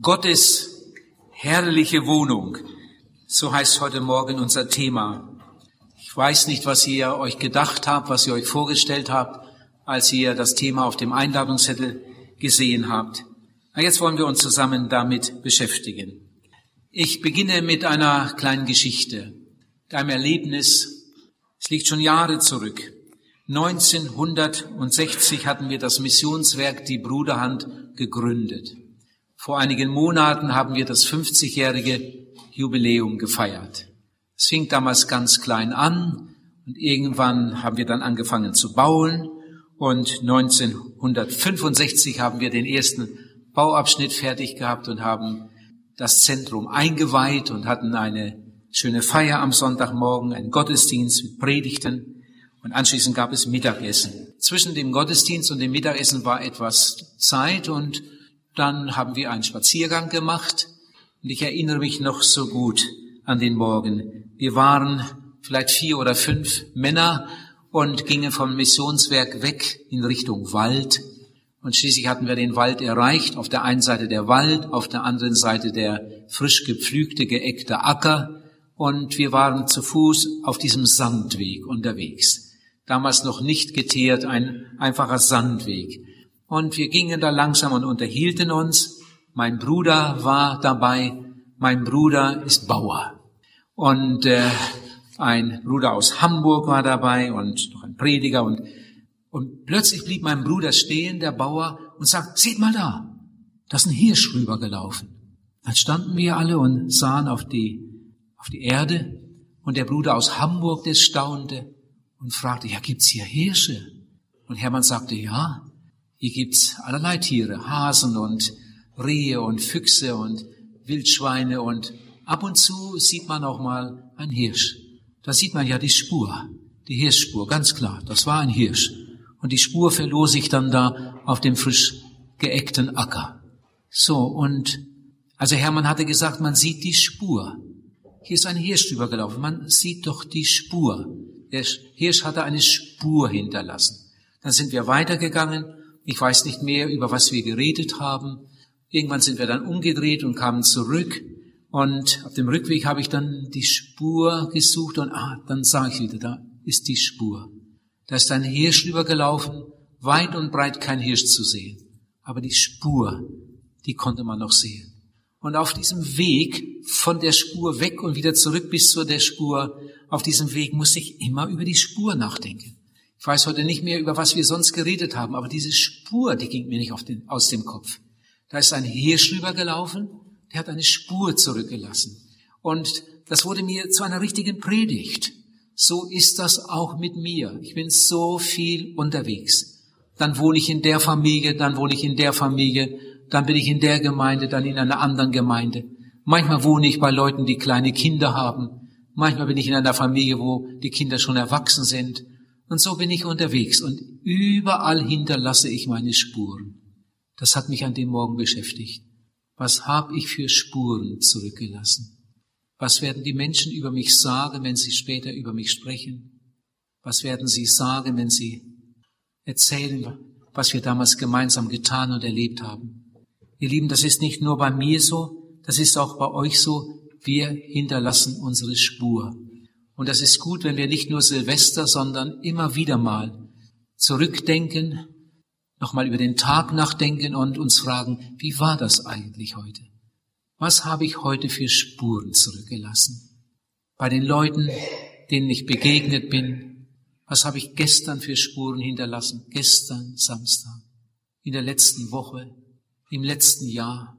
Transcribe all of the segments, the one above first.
Gottes herrliche Wohnung. So heißt heute Morgen unser Thema. Ich weiß nicht, was ihr euch gedacht habt, was ihr euch vorgestellt habt, als ihr das Thema auf dem Einladungszettel gesehen habt. Na, jetzt wollen wir uns zusammen damit beschäftigen. Ich beginne mit einer kleinen Geschichte, einem Erlebnis. Es liegt schon Jahre zurück. 1960 hatten wir das Missionswerk Die Bruderhand gegründet. Vor einigen Monaten haben wir das 50-jährige Jubiläum gefeiert. Es fing damals ganz klein an und irgendwann haben wir dann angefangen zu bauen und 1965 haben wir den ersten Bauabschnitt fertig gehabt und haben das Zentrum eingeweiht und hatten eine schöne Feier am Sonntagmorgen, einen Gottesdienst mit Predigten und anschließend gab es Mittagessen. Zwischen dem Gottesdienst und dem Mittagessen war etwas Zeit und dann haben wir einen Spaziergang gemacht und ich erinnere mich noch so gut an den Morgen. Wir waren vielleicht 4 oder 5 Männer und gingen vom Missionswerk weg in Richtung Wald. Und schließlich hatten wir den Wald erreicht, auf der einen Seite der Wald, auf der anderen Seite der frisch gepflügte, geeckte Acker und wir waren zu Fuß auf diesem Sandweg unterwegs. Damals noch nicht geteert, ein einfacher Sandweg. Und wir gingen da langsam und unterhielten uns. Mein Bruder war dabei, mein Bruder ist Bauer und ein Bruder aus Hamburg war dabei und noch ein Prediger und plötzlich blieb mein Bruder stehen, der Bauer, und sagt, seht mal da, da ist ein Hirsch rübergelaufen. Dann standen wir alle und sahen auf die Erde und der Bruder aus Hamburg, der staunte und fragte, ja, gibt's hier Hirsche? Und Hermann sagte, ja, hier gibt's allerlei Tiere, Hasen und Rehe und Füchse und Wildschweine und ab und zu sieht man auch mal einen Hirsch. Da sieht man ja die Spur, die Hirschspur, ganz klar, das war ein Hirsch. Und die Spur verlor sich dann da auf dem frisch geeckten Acker. So, und also Hermann hatte gesagt, man sieht die Spur. Hier ist ein Hirsch rübergelaufen, man sieht doch die Spur. Der Hirsch hatte eine Spur hinterlassen. Dann sind wir weitergegangen, ich weiß nicht mehr, über was wir geredet haben. Irgendwann sind wir dann umgedreht und kamen zurück. Und auf dem Rückweg habe ich dann die Spur gesucht und dann sah ich wieder, da ist die Spur. Da ist ein Hirsch rübergelaufen, weit und breit kein Hirsch zu sehen. Aber die Spur, die konnte man noch sehen. Und auf diesem Weg von der Spur weg und wieder zurück bis zu der Spur, auf diesem Weg musste ich immer über die Spur nachdenken. Ich weiß heute nicht mehr, über was wir sonst geredet haben, aber diese Spur, die ging mir nicht aus dem Kopf. Da ist ein Hirsch rübergelaufen, der hat eine Spur zurückgelassen. Und das wurde mir zu einer richtigen Predigt. So ist das auch mit mir. Ich bin so viel unterwegs. Dann wohne ich in der Familie, dann wohne ich in der Familie, dann bin ich in der Gemeinde, dann in einer anderen Gemeinde. Manchmal wohne ich bei Leuten, die kleine Kinder haben. Manchmal bin ich in einer Familie, wo die Kinder schon erwachsen sind. Und so bin ich unterwegs und überall hinterlasse ich meine Spuren. Das hat mich an dem Morgen beschäftigt. Was habe ich für Spuren zurückgelassen? Was werden die Menschen über mich sagen, wenn sie später über mich sprechen? Was werden sie sagen, wenn sie erzählen, was wir damals gemeinsam getan und erlebt haben? Ihr Lieben, das ist nicht nur bei mir so, das ist auch bei euch so. Wir hinterlassen unsere Spur. Und das ist gut, wenn wir nicht nur Silvester, sondern immer wieder mal zurückdenken, nochmal über den Tag nachdenken und uns fragen, wie war das eigentlich heute? Was habe ich heute für Spuren zurückgelassen? Bei den Leuten, denen ich begegnet bin, was habe ich gestern für Spuren hinterlassen? Gestern Samstag, in der letzten Woche, im letzten Jahr.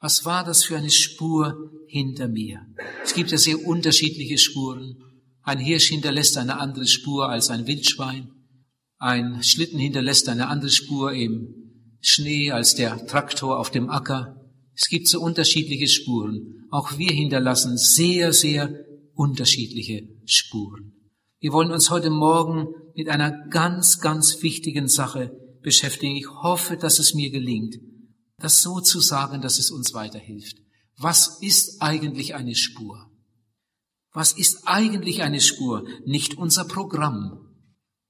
Was war das für eine Spur hinter mir? Es gibt ja sehr unterschiedliche Spuren. Ein Hirsch hinterlässt eine andere Spur als ein Wildschwein. Ein Schlitten hinterlässt eine andere Spur im Schnee als der Traktor auf dem Acker. Es gibt so unterschiedliche Spuren. Auch wir hinterlassen sehr, sehr unterschiedliche Spuren. Wir wollen uns heute Morgen mit einer ganz, ganz wichtigen Sache beschäftigen. Ich hoffe, dass es mir gelingt, das so zu sagen, dass es uns weiterhilft. Was ist eigentlich eine Spur? Was ist eigentlich eine Spur? Nicht unser Programm.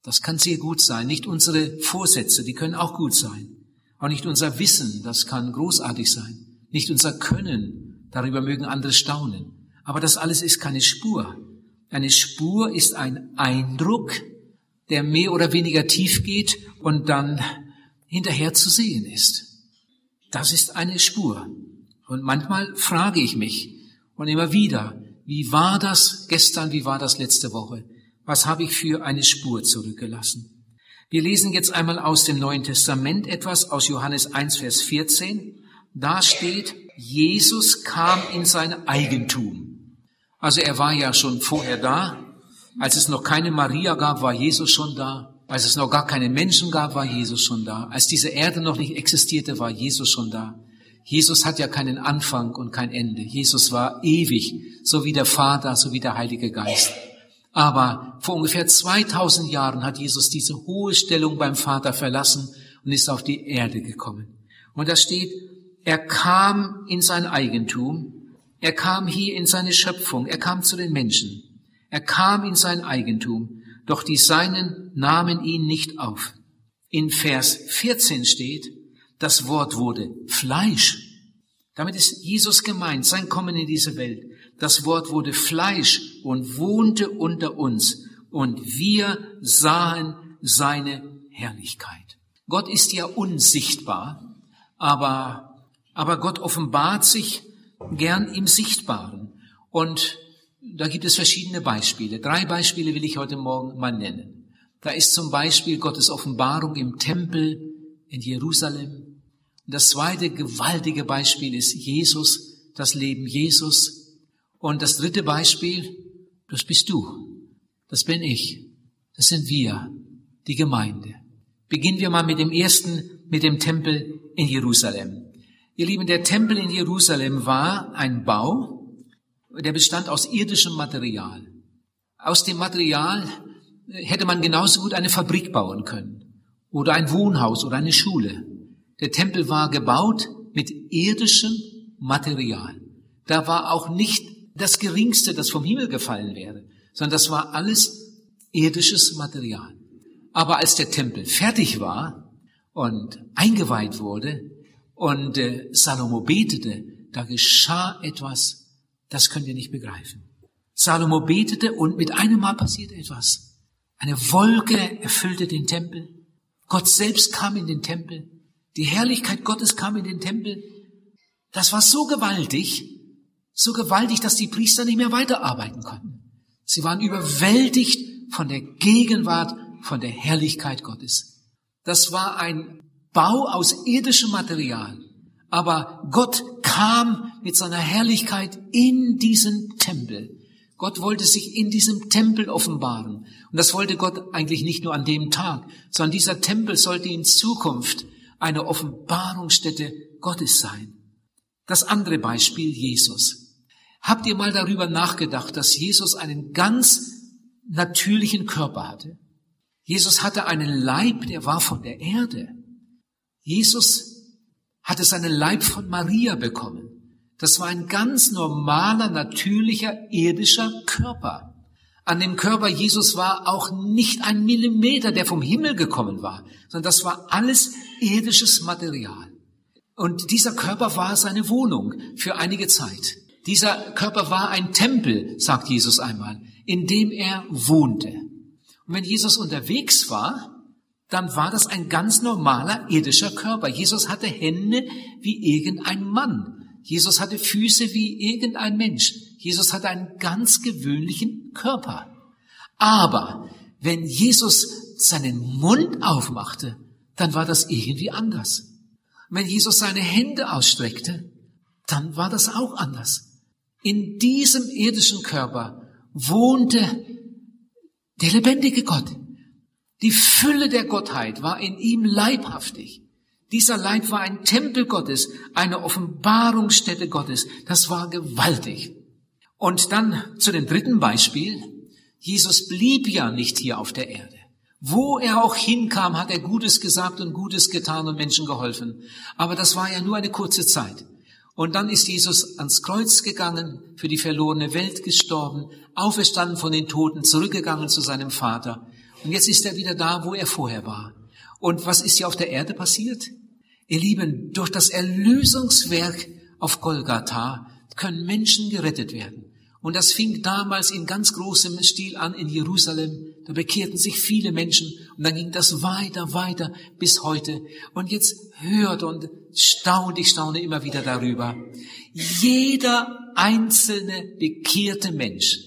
Das kann sehr gut sein. Nicht unsere Vorsätze, die können auch gut sein. Auch nicht unser Wissen, das kann großartig sein. nicht unser Können, darüber mögen andere staunen. Aber das alles ist keine Spur. Eine Spur ist ein Eindruck, der mehr oder weniger tief geht und dann hinterher zu sehen ist. Das ist eine Spur. Und manchmal frage ich mich und immer wieder, wie war das gestern, wie war das letzte Woche? Was habe ich für eine Spur zurückgelassen? Wir lesen jetzt einmal aus dem Neuen Testament etwas, aus Johannes 1, Vers 14. Da steht, Jesus kam in sein Eigentum. Also er war ja schon vorher da. Als es noch keine Maria gab, war Jesus schon da. Als es noch gar keine Menschen gab, war Jesus schon da. Als diese Erde noch nicht existierte, war Jesus schon da. Jesus hat ja keinen Anfang und kein Ende. Jesus war ewig, so wie der Vater, so wie der Heilige Geist. Aber vor ungefähr 2000 Jahren hat Jesus diese hohe Stellung beim Vater verlassen und ist auf die Erde gekommen. Und da steht, er kam in sein Eigentum, er kam hier in seine Schöpfung, er kam zu den Menschen, er kam in sein Eigentum, doch die Seinen nahmen ihn nicht auf. In Vers 14 steht, das Wort wurde Fleisch. Damit ist Jesus gemeint, sein Kommen in diese Welt. Das Wort wurde Fleisch und wohnte unter uns. Und wir sahen seine Herrlichkeit. Gott ist ja unsichtbar, aber Gott offenbart sich gern im Sichtbaren. Und da gibt es verschiedene Beispiele. 3 Beispiele will ich heute Morgen mal nennen. Da ist zum Beispiel Gottes Offenbarung im Tempel in Jerusalem. Das zweite gewaltige Beispiel ist Jesus, das Leben Jesus. Und das dritte Beispiel, das bist du, das bin ich, das sind wir, die Gemeinde. Beginnen wir mal mit dem ersten, mit dem Tempel in Jerusalem. Ihr Lieben, der Tempel in Jerusalem war ein Bau, der bestand aus irdischem Material. Aus dem Material hätte man genauso gut eine Fabrik bauen können oder ein Wohnhaus oder eine Schule. Der Tempel war gebaut mit irdischem Material. Da war auch nicht das Geringste, das vom Himmel gefallen wäre, sondern das war alles irdisches Material. Aber als der Tempel fertig war und eingeweiht wurde und Salomo betete, da geschah etwas, das könnt ihr nicht begreifen. Salomo betete und mit einem Mal passierte etwas. Eine Wolke erfüllte den Tempel. Gott selbst kam in den Tempel. Die Herrlichkeit Gottes kam in den Tempel. Das war so gewaltig, dass die Priester nicht mehr weiterarbeiten konnten. Sie waren überwältigt von der Gegenwart, von der Herrlichkeit Gottes. Das war ein Bau aus irdischem Material. Aber Gott kam mit seiner Herrlichkeit in diesen Tempel. Gott wollte sich in diesem Tempel offenbaren. Und das wollte Gott eigentlich nicht nur an dem Tag, sondern dieser Tempel sollte in Zukunft eine Offenbarungsstätte Gottes sein. Das andere Beispiel, Jesus. Habt ihr mal darüber nachgedacht, dass Jesus einen ganz natürlichen Körper hatte? Jesus hatte einen Leib, der war von der Erde. Jesus hatte seinen Leib von Maria bekommen. Das war ein ganz normaler, natürlicher, irdischer Körper. An dem Körper Jesus war auch nicht ein Millimeter, der vom Himmel gekommen war, sondern das war alles irdisches Material. Und dieser Körper war seine Wohnung für einige Zeit. Dieser Körper war ein Tempel, sagt Jesus einmal, in dem er wohnte. Und wenn Jesus unterwegs war, dann war das ein ganz normaler irdischer Körper. Jesus hatte Hände wie irgendein Mann. Jesus hatte Füße wie irgendein Mensch. Jesus hatte einen ganz gewöhnlichen Körper. Aber wenn Jesus seinen Mund aufmachte, dann war das irgendwie anders. Wenn Jesus seine Hände ausstreckte, dann war das auch anders. In diesem irdischen Körper wohnte der lebendige Gott. Die Fülle der Gottheit war in ihm leibhaftig. Dieser Leib war ein Tempel Gottes, eine Offenbarungsstätte Gottes. Das war gewaltig. Und dann zu dem dritten Beispiel. Jesus blieb ja nicht hier auf der Erde. Wo er auch hinkam, hat er Gutes gesagt und Gutes getan und Menschen geholfen. Aber das war ja nur eine kurze Zeit. Und dann ist Jesus ans Kreuz gegangen, für die verlorene Welt gestorben, auferstanden von den Toten, zurückgegangen zu seinem Vater. Und jetzt ist er wieder da, wo er vorher war. Und was ist hier auf der Erde passiert? Ihr Lieben, durch das Erlösungswerk auf Golgatha können Menschen gerettet werden. Und das fing damals in ganz großem Stil an in Jerusalem. Da bekehrten sich viele Menschen und dann ging das weiter bis heute. Und jetzt hört und staunt, ich staune immer wieder darüber. Jeder einzelne bekehrte Mensch,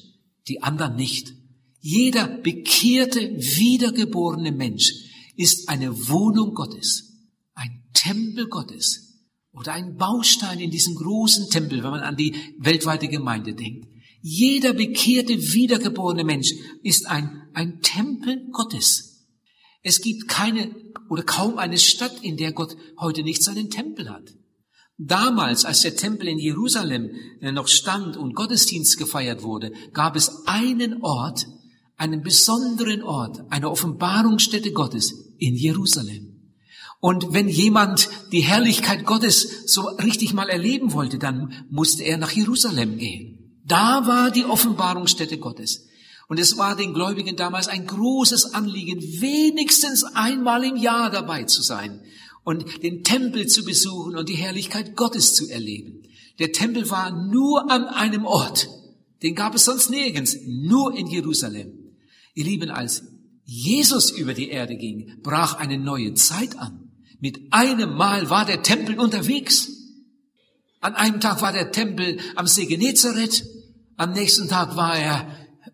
die anderen nicht. Jeder bekehrte, wiedergeborene Mensch ist eine Wohnung Gottes, ein Tempel Gottes oder ein Baustein in diesem großen Tempel, wenn man an die weltweite Gemeinde denkt. Jeder bekehrte, wiedergeborene Mensch ist ein Tempel Gottes. Es gibt keine oder kaum eine Stadt, in der Gott heute nicht seinen Tempel hat. Damals, als der Tempel in Jerusalem noch stand und Gottesdienst gefeiert wurde, gab es einen Ort, einen besonderen Ort, eine Offenbarungsstätte Gottes in Jerusalem. Und wenn jemand die Herrlichkeit Gottes so richtig mal erleben wollte, dann musste er nach Jerusalem gehen. Da war die Offenbarungsstätte Gottes. Und es war den Gläubigen damals ein großes Anliegen, wenigstens einmal im Jahr dabei zu sein und den Tempel zu besuchen und die Herrlichkeit Gottes zu erleben. Der Tempel war nur an einem Ort. Den gab es sonst nirgends, nur in Jerusalem. Ihr Lieben, als Jesus über die Erde ging, brach eine neue Zeit an. Mit einem Mal war der Tempel unterwegs. An einem Tag war der Tempel am See Genezareth, am nächsten Tag war er,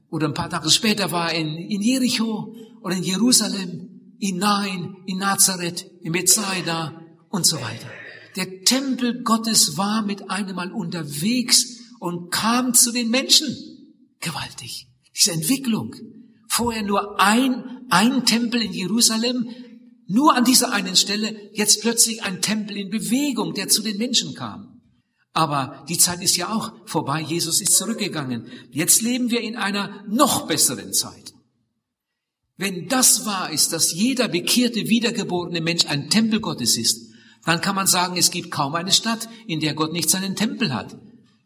oder ein paar Tage später war er in Jericho oder in Jerusalem, in Nain, in Nazareth, in Bethsaida und so weiter. Der Tempel Gottes war mit einem Mal unterwegs und kam zu den Menschen. Gewaltig. Diese Entwicklung. Vorher nur ein Tempel in Jerusalem, nur an dieser einen Stelle, jetzt plötzlich ein Tempel in Bewegung, der zu den Menschen kam. Aber die Zeit ist ja auch vorbei. Jesus ist zurückgegangen. Jetzt leben wir in einer noch besseren Zeit. Wenn das wahr ist, dass jeder bekehrte, wiedergeborene Mensch ein Tempel Gottes ist, dann kann man sagen, es gibt kaum eine Stadt, in der Gott nicht seinen Tempel hat.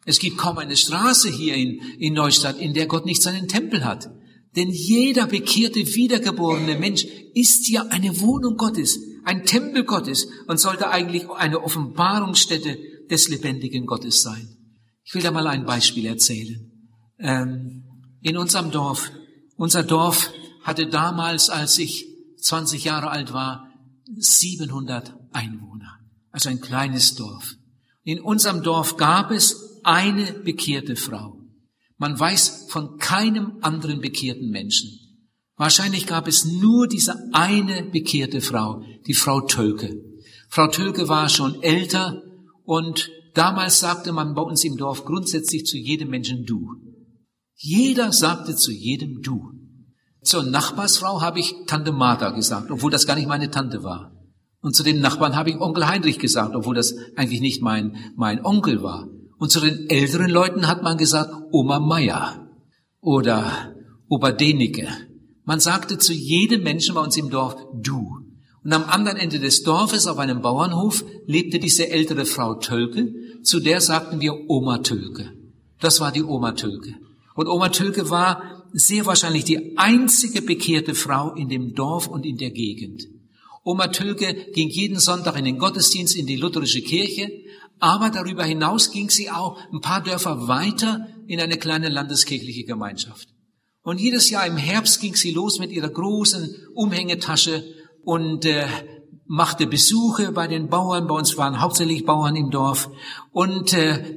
Es gibt kaum eine Straße hier in Neustadt, in der Gott nicht seinen Tempel hat. Denn jeder bekehrte, wiedergeborene Mensch ist ja eine Wohnung Gottes, ein Tempel Gottes und sollte eigentlich eine Offenbarungsstätte des lebendigen Gottes sein. Ich will da mal ein Beispiel erzählen. In unserem Dorf, unser Dorf hatte damals, als ich 20 Jahre alt war, 700 Einwohner. Also ein kleines Dorf. In unserem Dorf gab es eine bekehrte Frau. Man weiß von keinem anderen bekehrten Menschen. Wahrscheinlich gab es nur diese eine bekehrte Frau, die Frau Tölke. Frau Tölke war schon älter, und damals sagte man bei uns im Dorf grundsätzlich zu jedem Menschen du. Jeder sagte zu jedem du. Zur Nachbarsfrau habe ich Tante Martha gesagt, obwohl das gar nicht meine Tante war. Und zu dem Nachbarn habe ich Onkel Heinrich gesagt, obwohl das eigentlich nicht mein Onkel war. Und zu den älteren Leuten hat man gesagt Oma Meier oder Opa Denike. Man sagte zu jedem Menschen bei uns im Dorf du. Und am anderen Ende des Dorfes, auf einem Bauernhof, lebte diese ältere Frau Tölke. Zu der sagten wir Oma Tölke. Das war die Oma Tölke. Und Oma Tölke war sehr wahrscheinlich die einzige bekehrte Frau in dem Dorf und in der Gegend. Oma Tölke ging jeden Sonntag in den Gottesdienst, in die lutherische Kirche. Aber darüber hinaus ging sie auch ein paar Dörfer weiter in eine kleine landeskirchliche Gemeinschaft. Und jedes Jahr im Herbst ging sie los mit ihrer großen Umhängetasche und machte Besuche bei den Bauern, bei uns waren hauptsächlich Bauern im Dorf, und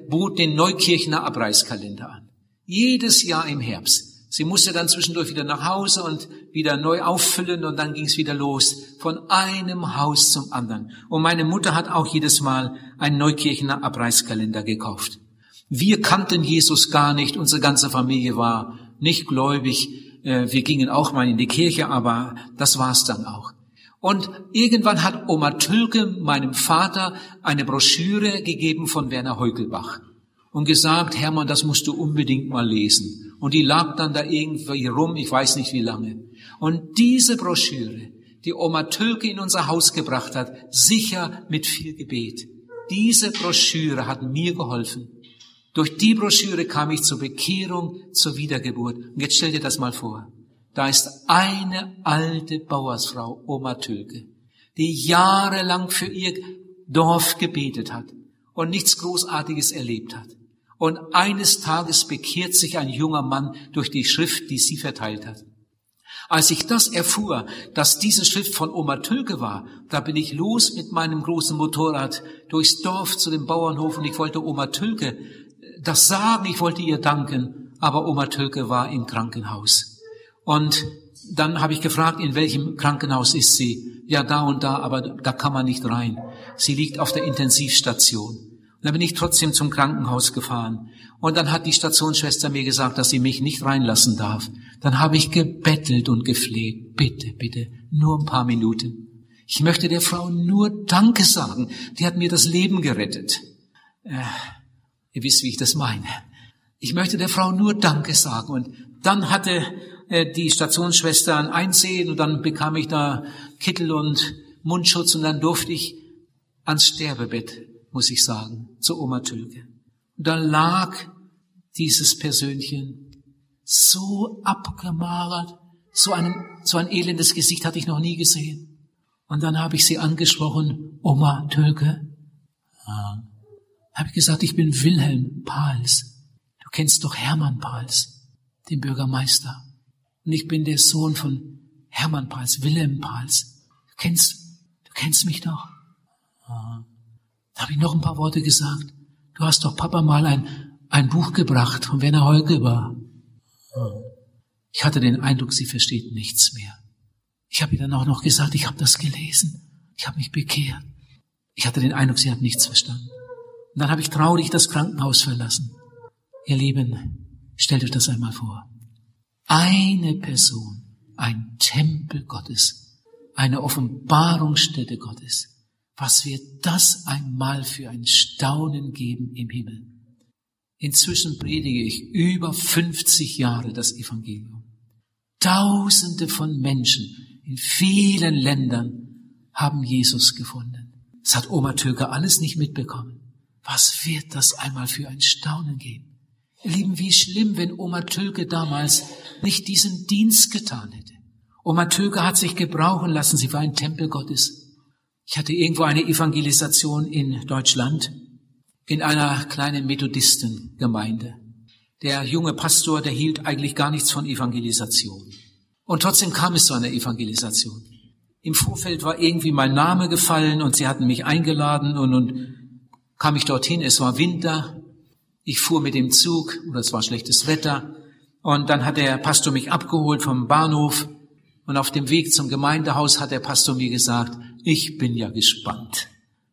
bot den Neukirchner Abreißkalender an. Jedes Jahr im Herbst. Sie musste dann zwischendurch wieder nach Hause und wieder neu auffüllen und dann ging es wieder los, von einem Haus zum anderen. Und meine Mutter hat auch jedes Mal einen Neukirchner Abreißkalender gekauft. Wir kannten Jesus gar nicht, unsere ganze Familie war nicht gläubig. Wir gingen auch mal in die Kirche, aber das war's dann auch. Und irgendwann hat Oma Tölke meinem Vater eine Broschüre gegeben von Werner Heukelbach und gesagt, Hermann, das musst du unbedingt mal lesen. Und die lag dann da irgendwie rum, ich weiß nicht wie lange. Und diese Broschüre, die Oma Tölke in unser Haus gebracht hat, sicher mit viel Gebet, diese Broschüre hat mir geholfen. Durch die Broschüre kam ich zur Bekehrung, zur Wiedergeburt. Und jetzt stell dir das mal vor. Da ist eine alte Bauersfrau, Oma Tölke, die jahrelang für ihr Dorf gebetet hat. und nichts Großartiges erlebt hat. Und eines Tages bekehrt sich ein junger Mann durch die Schrift, die sie verteilt hat. Als ich das erfuhr, dass diese Schrift von Oma Tölke war, da bin ich los mit meinem großen Motorrad durchs Dorf zu dem Bauernhof und ich wollte Oma Tölke das sagen, ich wollte ihr danken, aber Oma Tölke war im Krankenhaus. Und dann habe ich gefragt, in welchem Krankenhaus ist sie? Ja, da und da, aber da kann man nicht rein. Sie liegt auf der Intensivstation. Und dann bin ich trotzdem zum Krankenhaus gefahren. Und dann hat die Stationsschwester mir gesagt, dass sie mich nicht reinlassen darf. Dann habe ich gebettelt und gefleht. Bitte, bitte, nur ein paar Minuten. Ich möchte der Frau nur Danke sagen. Die hat mir das Leben gerettet. Ihr wisst, wie ich das meine. Ich möchte der Frau nur Danke sagen. Und dann hatte die Stationsschwester ein Einsehen und dann bekam ich da Kittel und Mundschutz und dann durfte ich ans Sterbebett, muss ich sagen, zu Oma Tölke. Und da lag dieses Persönchen so abgemagert, so ein elendes Gesicht hatte ich noch nie gesehen. Und dann habe ich sie angesprochen, Oma Tölke. Ja. Habe ich gesagt, ich bin Wilhelm Pahls. Du kennst doch Hermann Pahls, den Bürgermeister. Und ich bin der Sohn von Hermann Pahls, Wilhelm Pahls. Du kennst mich doch. Ja. Da habe ich noch ein paar Worte gesagt. Du hast doch Papa mal ein Buch gebracht von Werner Heukelbach. Ja. Ich hatte den Eindruck, sie versteht nichts mehr. Ich habe ihr dann auch noch gesagt, ich habe das gelesen. Ich habe mich bekehrt. Ich hatte den Eindruck, sie hat nichts verstanden. Und dann habe ich traurig das Krankenhaus verlassen. Ihr Lieben, stellt euch das einmal vor. Eine Person, ein Tempel Gottes, eine Offenbarungsstätte Gottes. Was wird das einmal für ein Staunen geben im Himmel? Inzwischen predige ich über 50 Jahre das Evangelium. Tausende von Menschen in vielen Ländern haben Jesus gefunden. Das hat Oma Tölke alles nicht mitbekommen. Was wird das einmal für ein Staunen geben? Ihr Lieben, wie schlimm, wenn Oma Tölke damals nicht diesen Dienst getan hätte. Oma Tölke hat sich gebrauchen lassen, sie war ein Tempel Gottes. Ich hatte irgendwo eine Evangelisation in Deutschland, in einer kleinen Methodistengemeinde. Der junge Pastor, der hielt eigentlich gar nichts von Evangelisation. Und trotzdem kam es zu einer Evangelisation. Im Vorfeld war irgendwie mein Name gefallen und sie hatten mich eingeladen und kam ich dorthin, es war Winter. Ich fuhr mit dem Zug, oder es war schlechtes Wetter, und dann hat der Pastor mich abgeholt vom Bahnhof und auf dem Weg zum Gemeindehaus hat der Pastor mir gesagt, ich bin ja gespannt,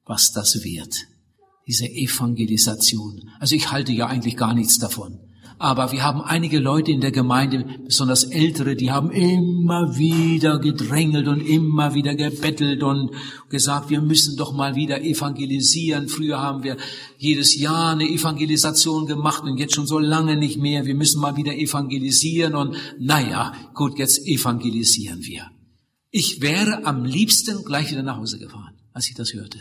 was das wird, diese Evangelisation. Also ich halte ja eigentlich gar nichts davon, aber wir haben einige Leute in der Gemeinde, besonders Ältere, die haben immer wieder gedrängelt und immer wieder gebettelt und gesagt, wir müssen doch mal wieder evangelisieren. Früher haben wir jedes Jahr eine Evangelisation gemacht und jetzt schon so lange nicht mehr. Wir müssen mal wieder evangelisieren und naja, gut, jetzt evangelisieren wir. Ich wäre am liebsten gleich wieder nach Hause gefahren, als ich das hörte.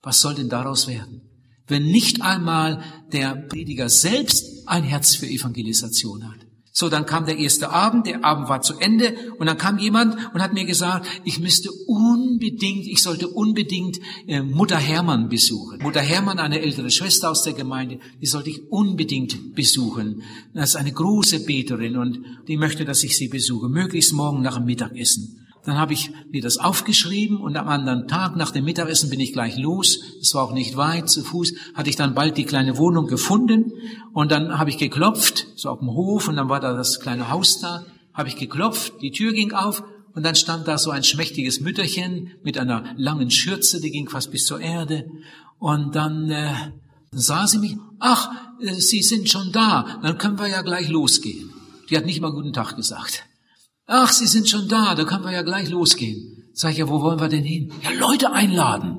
Was soll denn daraus werden? Wenn nicht einmal der Prediger selbst ein Herz für Evangelisation hat. So, dann kam der erste Abend, der Abend war zu Ende und dann kam jemand und hat mir gesagt, ich sollte unbedingt Mutter Hermann besuchen. Mutter Hermann, eine ältere Schwester aus der Gemeinde, die sollte ich unbedingt besuchen. Das ist eine große Beterin und die möchte, dass ich sie besuche, möglichst morgen nach dem Mittagessen. Dann habe ich mir das aufgeschrieben und am anderen Tag nach dem Mittagessen bin ich gleich los. Es war auch nicht weit, zu Fuß hatte ich dann bald die kleine Wohnung gefunden und dann habe ich geklopft, so auf dem Hof und dann war da das kleine Haus da, habe ich geklopft, die Tür ging auf und dann stand da so ein schmächtiges Mütterchen mit einer langen Schürze, die ging fast bis zur Erde und dann sah sie mich, ach, Sie sind schon da, dann können wir ja gleich losgehen. Die hat nicht mal guten Tag gesagt. Ach, Sie sind schon da können wir ja gleich losgehen. Sag ich, ja, wo wollen wir denn hin? Ja, Leute einladen.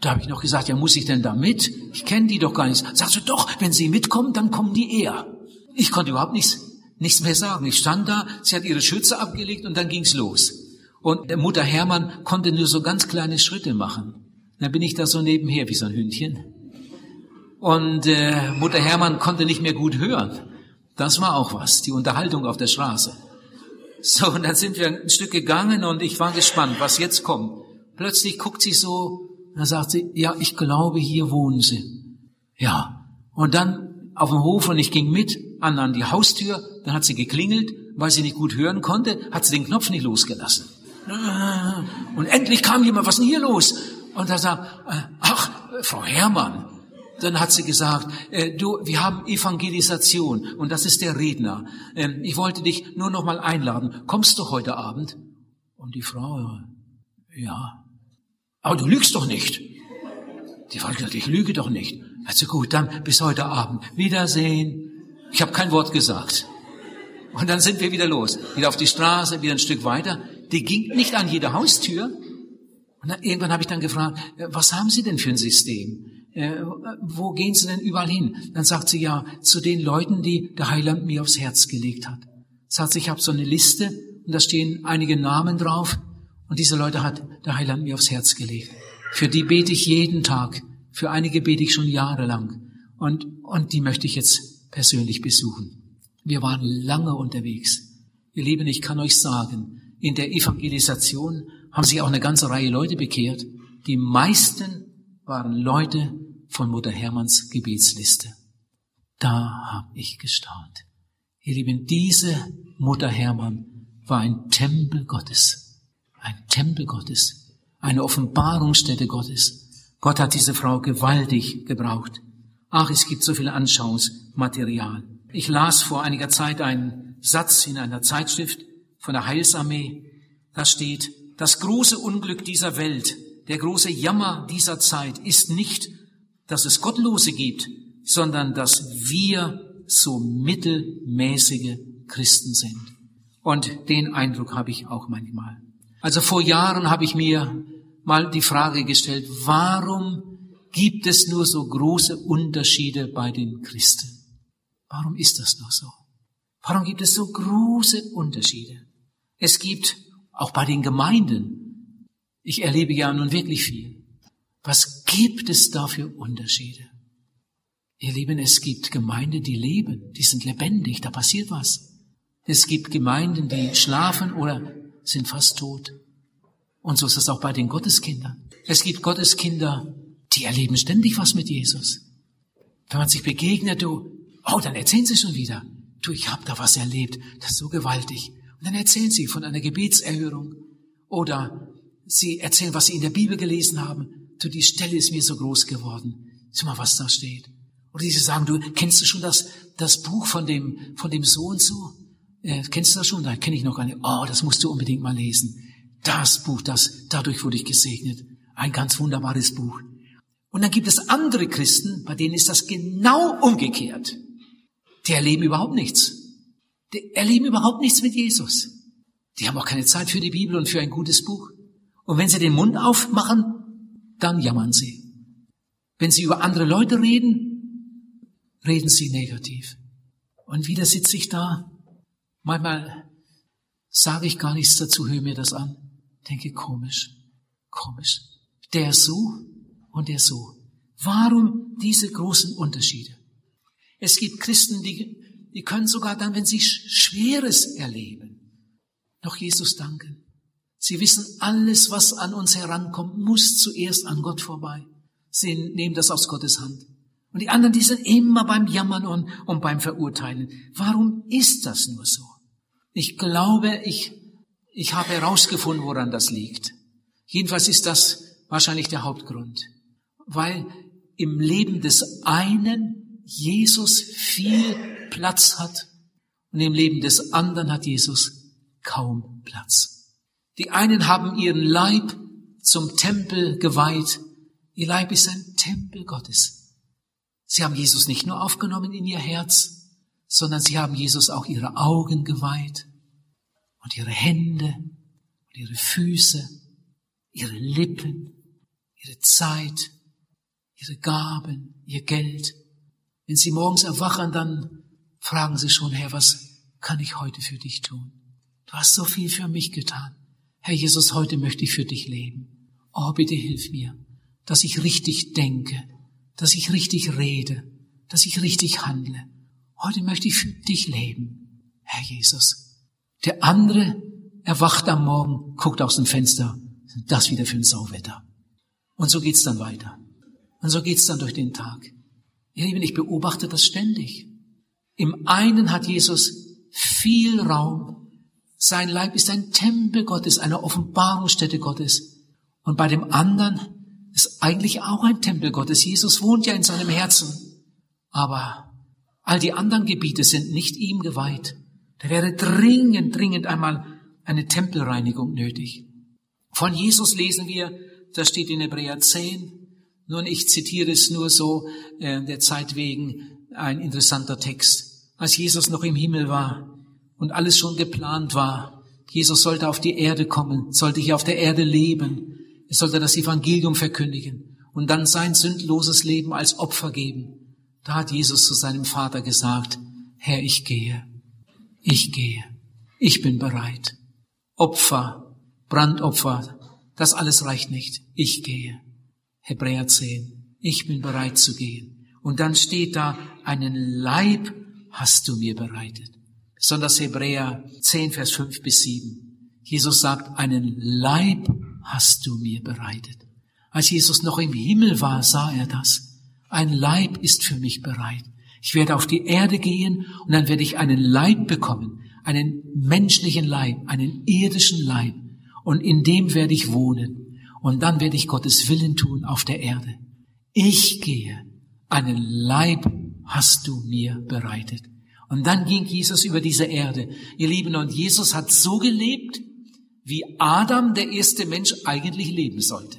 Da habe ich noch gesagt, ja, muss ich denn da mit? Ich kenne die doch gar nicht. Sagst du doch, wenn sie mitkommen, dann kommen die eher. Ich konnte überhaupt nichts mehr sagen. Ich stand da, sie hat ihre Schürze abgelegt und dann ging's los. Und der Mutter Hermann konnte nur so ganz kleine Schritte machen. Dann bin ich da so nebenher wie so ein Hündchen. Und Mutter Hermann konnte nicht mehr gut hören. Das war auch was, die Unterhaltung auf der Straße. So, und dann sind wir ein Stück gegangen und ich war gespannt, was jetzt kommt. Plötzlich guckt sie so Dann sagt sie, ja, ich glaube, hier wohnen sie. Ja, und dann auf dem Hof, und ich ging mit an die Haustür, dann hat sie geklingelt, weil sie nicht gut hören konnte, hat sie den Knopf nicht losgelassen. Und endlich kam jemand, was ist denn hier los? Und da sagt, ach, Frau Herrmann. Dann hat sie gesagt, du, wir haben Evangelisation und das ist der Redner. Ich wollte dich nur noch mal einladen. Kommst du heute Abend? Und die Frau, ja. Aber du lügst doch nicht. Die Frau hat gesagt, ich lüge doch nicht. Also gut, dann bis heute Abend. Wiedersehen. Ich habe kein Wort gesagt. Und dann sind wir wieder los. Wieder auf die Straße, wieder ein Stück weiter. Die ging nicht an jede Haustür. Und dann, irgendwann habe ich dann gefragt, was haben Sie denn für ein System? Wo gehen Sie denn überall hin? Dann sagt sie, ja, zu den Leuten, die der Heiland mir aufs Herz gelegt hat. Sagt sie, ich habe so eine Liste und da stehen einige Namen drauf und diese Leute hat der Heiland mir aufs Herz gelegt. Für die bete ich jeden Tag, für einige bete ich schon jahrelang und die möchte ich jetzt persönlich besuchen. Wir waren lange unterwegs. Ihr Lieben, ich kann euch sagen, in der Evangelisation haben sich auch eine ganze Reihe Leute bekehrt. Die meisten waren Leute von Mutter Hermanns Gebetsliste. Da habe ich gestaunt. Ihr Lieben, diese Mutter Hermann war ein Tempel Gottes. Ein Tempel Gottes. Eine Offenbarungsstätte Gottes. Gott hat diese Frau gewaltig gebraucht. Ach, es gibt so viel Anschauungsmaterial. Ich las vor einiger Zeit einen Satz in einer Zeitschrift von der Heilsarmee. Da steht, das große Unglück dieser Welt, der große Jammer dieser Zeit ist nicht, dass es Gottlose gibt, sondern dass wir so mittelmäßige Christen sind. Und den Eindruck habe ich auch manchmal. Also vor Jahren habe ich mir mal die Frage gestellt, warum gibt es nur so große Unterschiede bei den Christen? Warum ist das noch so? Warum gibt es so große Unterschiede? Es gibt auch bei den Gemeinden, ich erlebe ja nun wirklich viel. Was gibt es da für Unterschiede? Ihr Lieben, es gibt Gemeinden, die leben, die sind lebendig, da passiert was. Es gibt Gemeinden, die schlafen oder sind fast tot. Und so ist es auch bei den Gotteskindern. Es gibt Gotteskinder, die erleben ständig was mit Jesus. Wenn man sich begegnet, dann erzählen sie schon wieder. Ich habe da was erlebt, das ist so gewaltig. Und dann erzählen sie von einer Gebetserhörung oder sie erzählen, was sie in der Bibel gelesen haben. Die Stelle ist mir so groß geworden. Sieh mal, was da steht. Oder sie sagen, kennst du schon das Buch von dem so und so? Kennst du das schon? Nein, kenne ich noch gar nicht. Das musst du unbedingt mal lesen. Das Buch, dadurch wurde ich gesegnet. Ein ganz wunderbares Buch. Und dann gibt es andere Christen, bei denen ist das genau umgekehrt. Die erleben überhaupt nichts. Die erleben überhaupt nichts mit Jesus. Die haben auch keine Zeit für die Bibel und für ein gutes Buch. Und wenn sie den Mund aufmachen, dann jammern sie. Wenn sie über andere Leute reden, reden sie negativ. Und wieder sitze ich da. Manchmal sage ich gar nichts dazu, höre mir das an. Denke, komisch. Der so und der so. Warum diese großen Unterschiede? Es gibt Christen, die können sogar dann, wenn sie Schweres erleben, noch Jesus danken. Sie wissen, alles, was an uns herankommt, muss zuerst an Gott vorbei. Sie nehmen das aus Gottes Hand. Und die anderen, die sind immer beim Jammern und beim Verurteilen. Warum ist das nur so? Ich glaube, ich habe herausgefunden, woran das liegt. Jedenfalls ist das wahrscheinlich der Hauptgrund. Weil im Leben des einen Jesus viel Platz hat und im Leben des anderen hat Jesus kaum Platz. Die einen haben ihren Leib zum Tempel geweiht. Ihr Leib ist ein Tempel Gottes. Sie haben Jesus nicht nur aufgenommen in ihr Herz, sondern sie haben Jesus auch ihre Augen geweiht und ihre Hände und ihre Füße, ihre Lippen, ihre Zeit, ihre Gaben, ihr Geld. Wenn sie morgens erwachen, dann fragen sie schon, Herr, was kann ich heute für dich tun? Du hast so viel für mich getan. Herr Jesus, heute möchte ich für dich leben. Bitte hilf mir, dass ich richtig denke, dass ich richtig rede, dass ich richtig handle. Heute möchte ich für dich leben, Herr Jesus. Der andere erwacht am Morgen, guckt aus dem Fenster, das wieder für ein Sauwetter. Und so geht's dann weiter. Und so geht's dann durch den Tag. Ja, ich beobachte das ständig. Im einen hat Jesus viel Raum. Sein Leib ist ein Tempel Gottes, eine Offenbarungsstätte Gottes. Und bei dem anderen ist eigentlich auch ein Tempel Gottes. Jesus wohnt ja in seinem Herzen. Aber all die anderen Gebiete sind nicht ihm geweiht. Da wäre dringend einmal eine Tempelreinigung nötig. Von Jesus lesen wir, das steht in Hebräer 10. Nun, ich zitiere es nur so der Zeit wegen, ein interessanter Text. Als Jesus noch im Himmel war und alles schon geplant war, Jesus sollte auf die Erde kommen, sollte hier auf der Erde leben, er sollte das Evangelium verkündigen und dann sein sündloses Leben als Opfer geben. Da hat Jesus zu seinem Vater gesagt, Herr, ich gehe, ich bin bereit. Opfer, Brandopfer, das alles reicht nicht, ich gehe. Hebräer 10, ich bin bereit zu gehen. Und dann steht da, einen Leib hast du mir bereitet. Besonders Hebräer 10, Vers 5 bis 7. Jesus sagt, einen Leib hast du mir bereitet. Als Jesus noch im Himmel war, sah er das. Ein Leib ist für mich bereit. Ich werde auf die Erde gehen und dann werde ich einen Leib bekommen. Einen menschlichen Leib, einen irdischen Leib. Und in dem werde ich wohnen. Und dann werde ich Gottes Willen tun auf der Erde. Ich gehe, einen Leib hast du mir bereitet. Und dann ging Jesus über diese Erde. Ihr Lieben, und Jesus hat so gelebt, wie Adam, der erste Mensch, eigentlich leben sollte.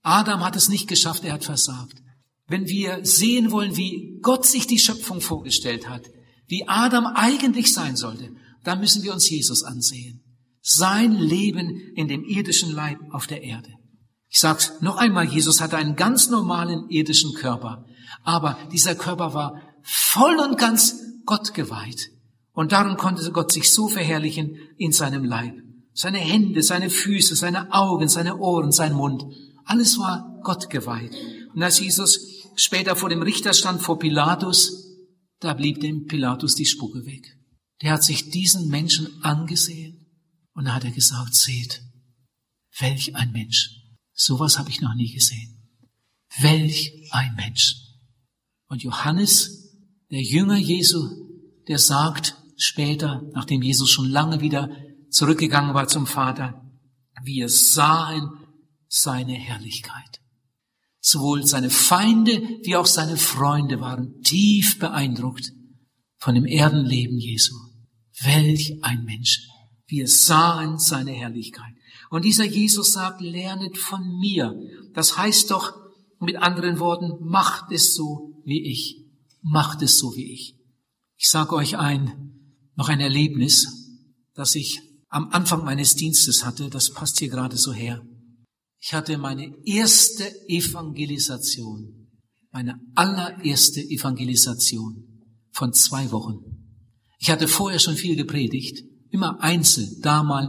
Adam hat es nicht geschafft, er hat versagt. Wenn wir sehen wollen, wie Gott sich die Schöpfung vorgestellt hat, wie Adam eigentlich sein sollte, dann müssen wir uns Jesus ansehen. Sein Leben in dem irdischen Leib auf der Erde. Ich sag's noch einmal, Jesus hatte einen ganz normalen irdischen Körper, aber dieser Körper war voll und ganz Gott geweiht. Und darum konnte Gott sich so verherrlichen in seinem Leib. Seine Hände, seine Füße, seine Augen, seine Ohren, sein Mund, alles war Gott geweiht. Und als Jesus später vor dem Richter stand, vor Pilatus, da blieb dem Pilatus die Spucke weg. Der hat sich diesen Menschen angesehen und da hat er gesagt, seht, welch ein Mensch. Sowas habe ich noch nie gesehen. Welch ein Mensch. Und Johannes, der Jünger Jesu, der sagt später, nachdem Jesus schon lange wieder zurückgegangen war zum Vater, wir sahen seine Herrlichkeit. Sowohl seine Feinde wie auch seine Freunde waren tief beeindruckt von dem Erdenleben Jesu. Welch ein Mensch. Wir sahen seine Herrlichkeit. Und dieser Jesus sagt, lernet von mir. Das heißt doch, mit anderen Worten, macht es so wie ich. Macht es so wie ich. Ich sage euch noch ein Erlebnis, das ich am Anfang meines Dienstes hatte. Das passt hier gerade so her. Ich hatte meine erste Evangelisation. Meine allererste Evangelisation von 2 Wochen. Ich hatte vorher schon viel gepredigt. Immer einzeln. Da mal.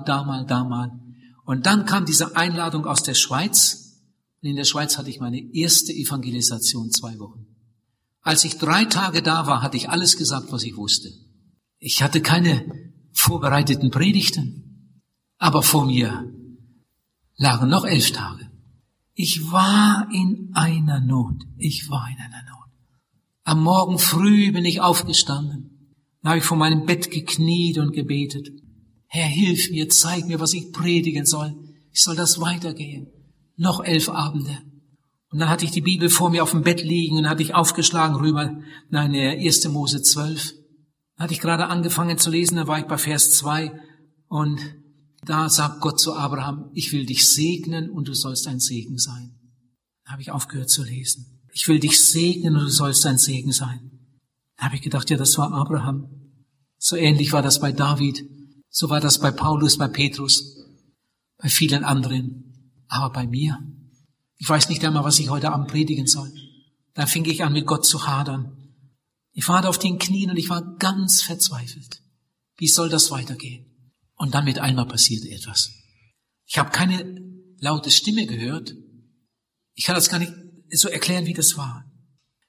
Und dann kam diese Einladung aus der Schweiz. Und in der Schweiz hatte ich meine erste Evangelisation 2 Wochen. Als ich 3 Tage da war, hatte ich alles gesagt, was ich wusste. Ich hatte keine vorbereiteten Predigten. Aber vor mir lagen noch 11 Tage. Ich war in einer Not. Am Morgen früh bin ich aufgestanden. Dann habe ich vor meinem Bett gekniet und gebetet. Herr, hilf mir, zeig mir, was ich predigen soll. Ich soll das weitergehen. Noch 11 Abende. Und dann hatte ich die Bibel vor mir auf dem Bett liegen und hatte ich aufgeschlagen rüber. 1. Mose 12. Da hatte ich gerade angefangen zu lesen, da war ich bei Vers 2. Und da sagt Gott zu Abraham, ich will dich segnen und du sollst ein Segen sein. Da habe ich aufgehört zu lesen. Ich will dich segnen und du sollst ein Segen sein. Da habe ich gedacht, ja, das war Abraham. So ähnlich war das bei David. So war das bei Paulus, bei Petrus, bei vielen anderen, aber bei mir. Ich weiß nicht einmal, was ich heute Abend predigen soll. Da fing ich an, mit Gott zu hadern. Ich war auf den Knien und ich war ganz verzweifelt. Wie soll das weitergehen? Und dann mit einmal passierte etwas. Ich habe keine laute Stimme gehört. Ich kann das gar nicht so erklären, wie das war.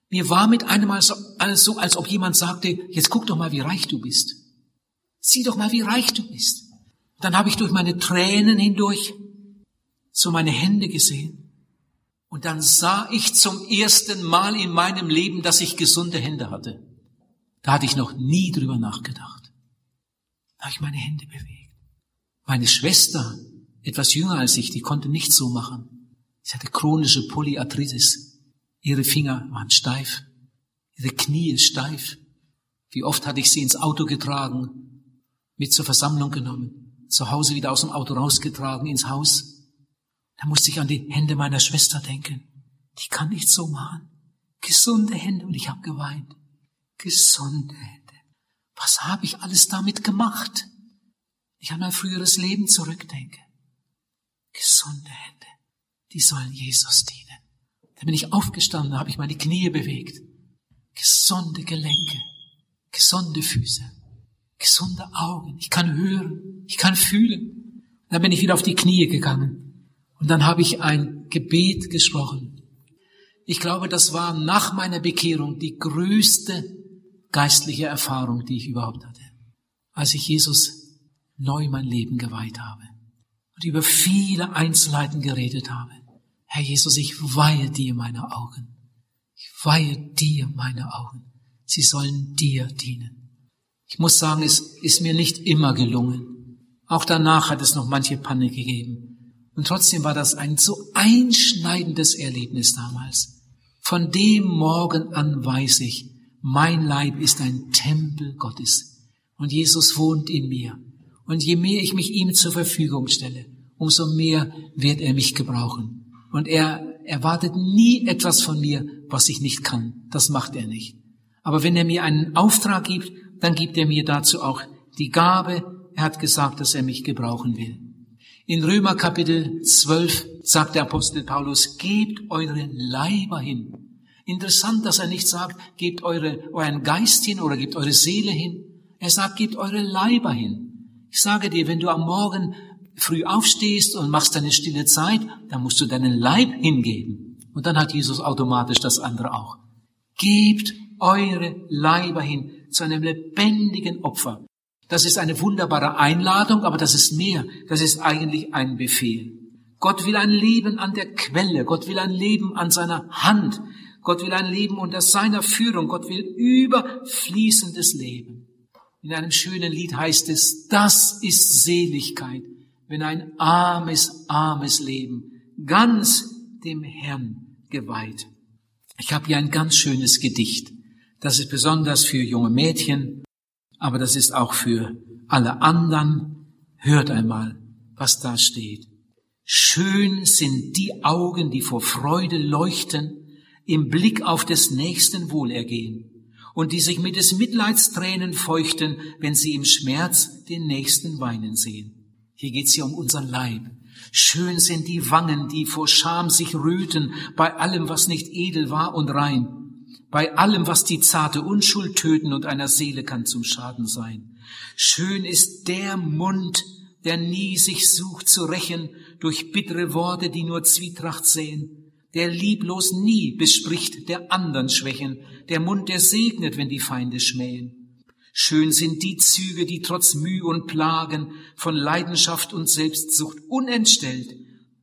Mir war mit einem Mal alles so, als ob jemand sagte, jetzt guck doch mal, wie reich du bist. Sieh doch mal, wie reich du bist. Dann habe ich durch meine Tränen hindurch so meine Hände gesehen. Und dann sah ich zum ersten Mal in meinem Leben, dass ich gesunde Hände hatte. Da hatte ich noch nie drüber nachgedacht. Da habe ich meine Hände bewegt. Meine Schwester, etwas jünger als ich, die konnte nicht so machen. Sie hatte chronische Polyarthritis. Ihre Finger waren steif. Ihre Knie steif. Wie oft hatte ich sie ins Auto getragen, mit zur Versammlung genommen, zu Hause wieder aus dem Auto rausgetragen, ins Haus. Da musste ich an die Hände meiner Schwester denken. Die kann nicht so machen. Gesunde Hände. Und ich habe geweint. Gesunde Hände. Was habe ich alles damit gemacht? Ich kann an mein früheres Leben zurückdenken. Gesunde Hände. Die sollen Jesus dienen. Da bin ich aufgestanden, da habe ich meine Knie bewegt. Gesunde Gelenke. Gesunde Füße, gesunde Augen. Ich kann hören, ich kann fühlen. Dann bin ich wieder auf die Knie gegangen. Und dann habe ich ein Gebet gesprochen. Ich glaube, das war nach meiner Bekehrung die größte geistliche Erfahrung, die ich überhaupt hatte. Als ich Jesus neu mein Leben geweiht habe und über viele Einzelheiten geredet habe. Herr Jesus, ich weihe dir meine Augen. Ich weihe dir meine Augen. Sie sollen dir dienen. Ich muss sagen, es ist mir nicht immer gelungen. Auch danach hat es noch manche Panne gegeben. Und trotzdem war das ein so einschneidendes Erlebnis damals. Von dem Morgen an weiß ich, mein Leib ist ein Tempel Gottes. Und Jesus wohnt in mir. Und je mehr ich mich ihm zur Verfügung stelle, umso mehr wird er mich gebrauchen. Und er erwartet nie etwas von mir, was ich nicht kann. Das macht er nicht. Aber wenn er mir einen Auftrag gibt, dann gibt er mir dazu auch die Gabe. Er hat gesagt, dass er mich gebrauchen will. In Römer Kapitel 12 sagt der Apostel Paulus, gebt euren Leiber hin. Interessant, dass er nicht sagt, gebt euren Geist hin oder gebt eure Seele hin. Er sagt, gebt eure Leiber hin. Ich sage dir, wenn du am Morgen früh aufstehst und machst deine stille Zeit, dann musst du deinen Leib hingeben. Und dann hat Jesus automatisch das andere auch. Gebt eure Leiber hin zu einem lebendigen Opfer. Das ist eine wunderbare Einladung, aber das ist mehr. Das ist eigentlich ein Befehl. Gott will ein Leben an der Quelle. Gott will ein Leben an seiner Hand. Gott will ein Leben unter seiner Führung. Gott will überfließendes Leben. In einem schönen Lied heißt es, das ist Seligkeit, wenn ein armes, armes Leben ganz dem Herrn geweiht. Ich habe hier ein ganz schönes Gedicht. Das ist besonders für junge Mädchen, aber das ist auch für alle anderen. Hört einmal, was da steht. Schön sind die Augen, die vor Freude leuchten, im Blick auf des Nächsten Wohlergehen und die sich mit des Mitleidstränen feuchten, wenn sie im Schmerz den Nächsten weinen sehen. Hier geht's ja um unseren Leib. Schön sind die Wangen, die vor Scham sich röten, bei allem, was nicht edel war und rein. Bei allem, was die zarte Unschuld töten und einer Seele kann zum Schaden sein. Schön ist der Mund, der nie sich sucht zu rächen durch bittere Worte, die nur Zwietracht säen, der lieblos nie bespricht der anderen Schwächen, der Mund, der segnet, wenn die Feinde schmähen. Schön sind die Züge, die trotz Mühe und Plagen von Leidenschaft und Selbstsucht unentstellt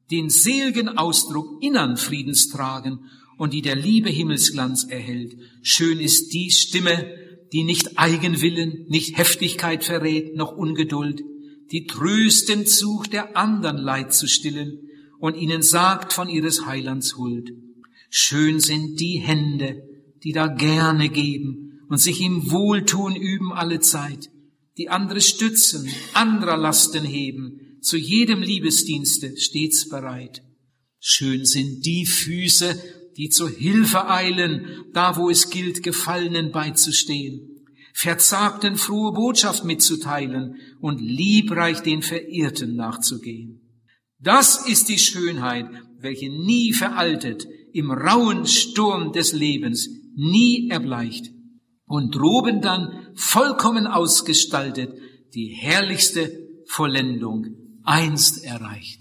den seligen Ausdruck innern Friedens tragen und die der Liebe Himmelsglanz erhält. Schön ist die Stimme, die nicht Eigenwillen, nicht Heftigkeit verrät, noch Ungeduld, die tröstend sucht, der anderen Leid zu stillen und ihnen sagt von ihres Heilands Huld. Schön sind die Hände, die da gerne geben und sich im Wohltun üben alle Zeit, die andere stützen, anderer Lasten heben, zu jedem Liebesdienste stets bereit. Schön sind die Füße, die zur Hilfe eilen, da wo es gilt, Gefallenen beizustehen, Verzagten frohe Botschaft mitzuteilen und liebreich den Verirrten nachzugehen. Das ist die Schönheit, welche nie veraltet, im rauen Sturm des Lebens nie erbleicht und droben dann vollkommen ausgestaltet die herrlichste Vollendung einst erreicht.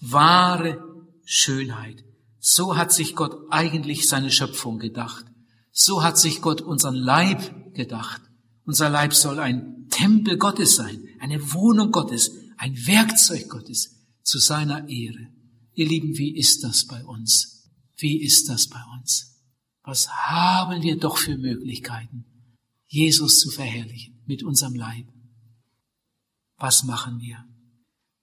Wahre Schönheit. So hat sich Gott eigentlich seine Schöpfung gedacht. So hat sich Gott unseren Leib gedacht. Unser Leib soll ein Tempel Gottes sein, eine Wohnung Gottes, ein Werkzeug Gottes zu seiner Ehre. Ihr Lieben, wie ist das bei uns? Wie ist das bei uns? Was haben wir doch für Möglichkeiten, Jesus zu verherrlichen mit unserem Leib? Was machen wir?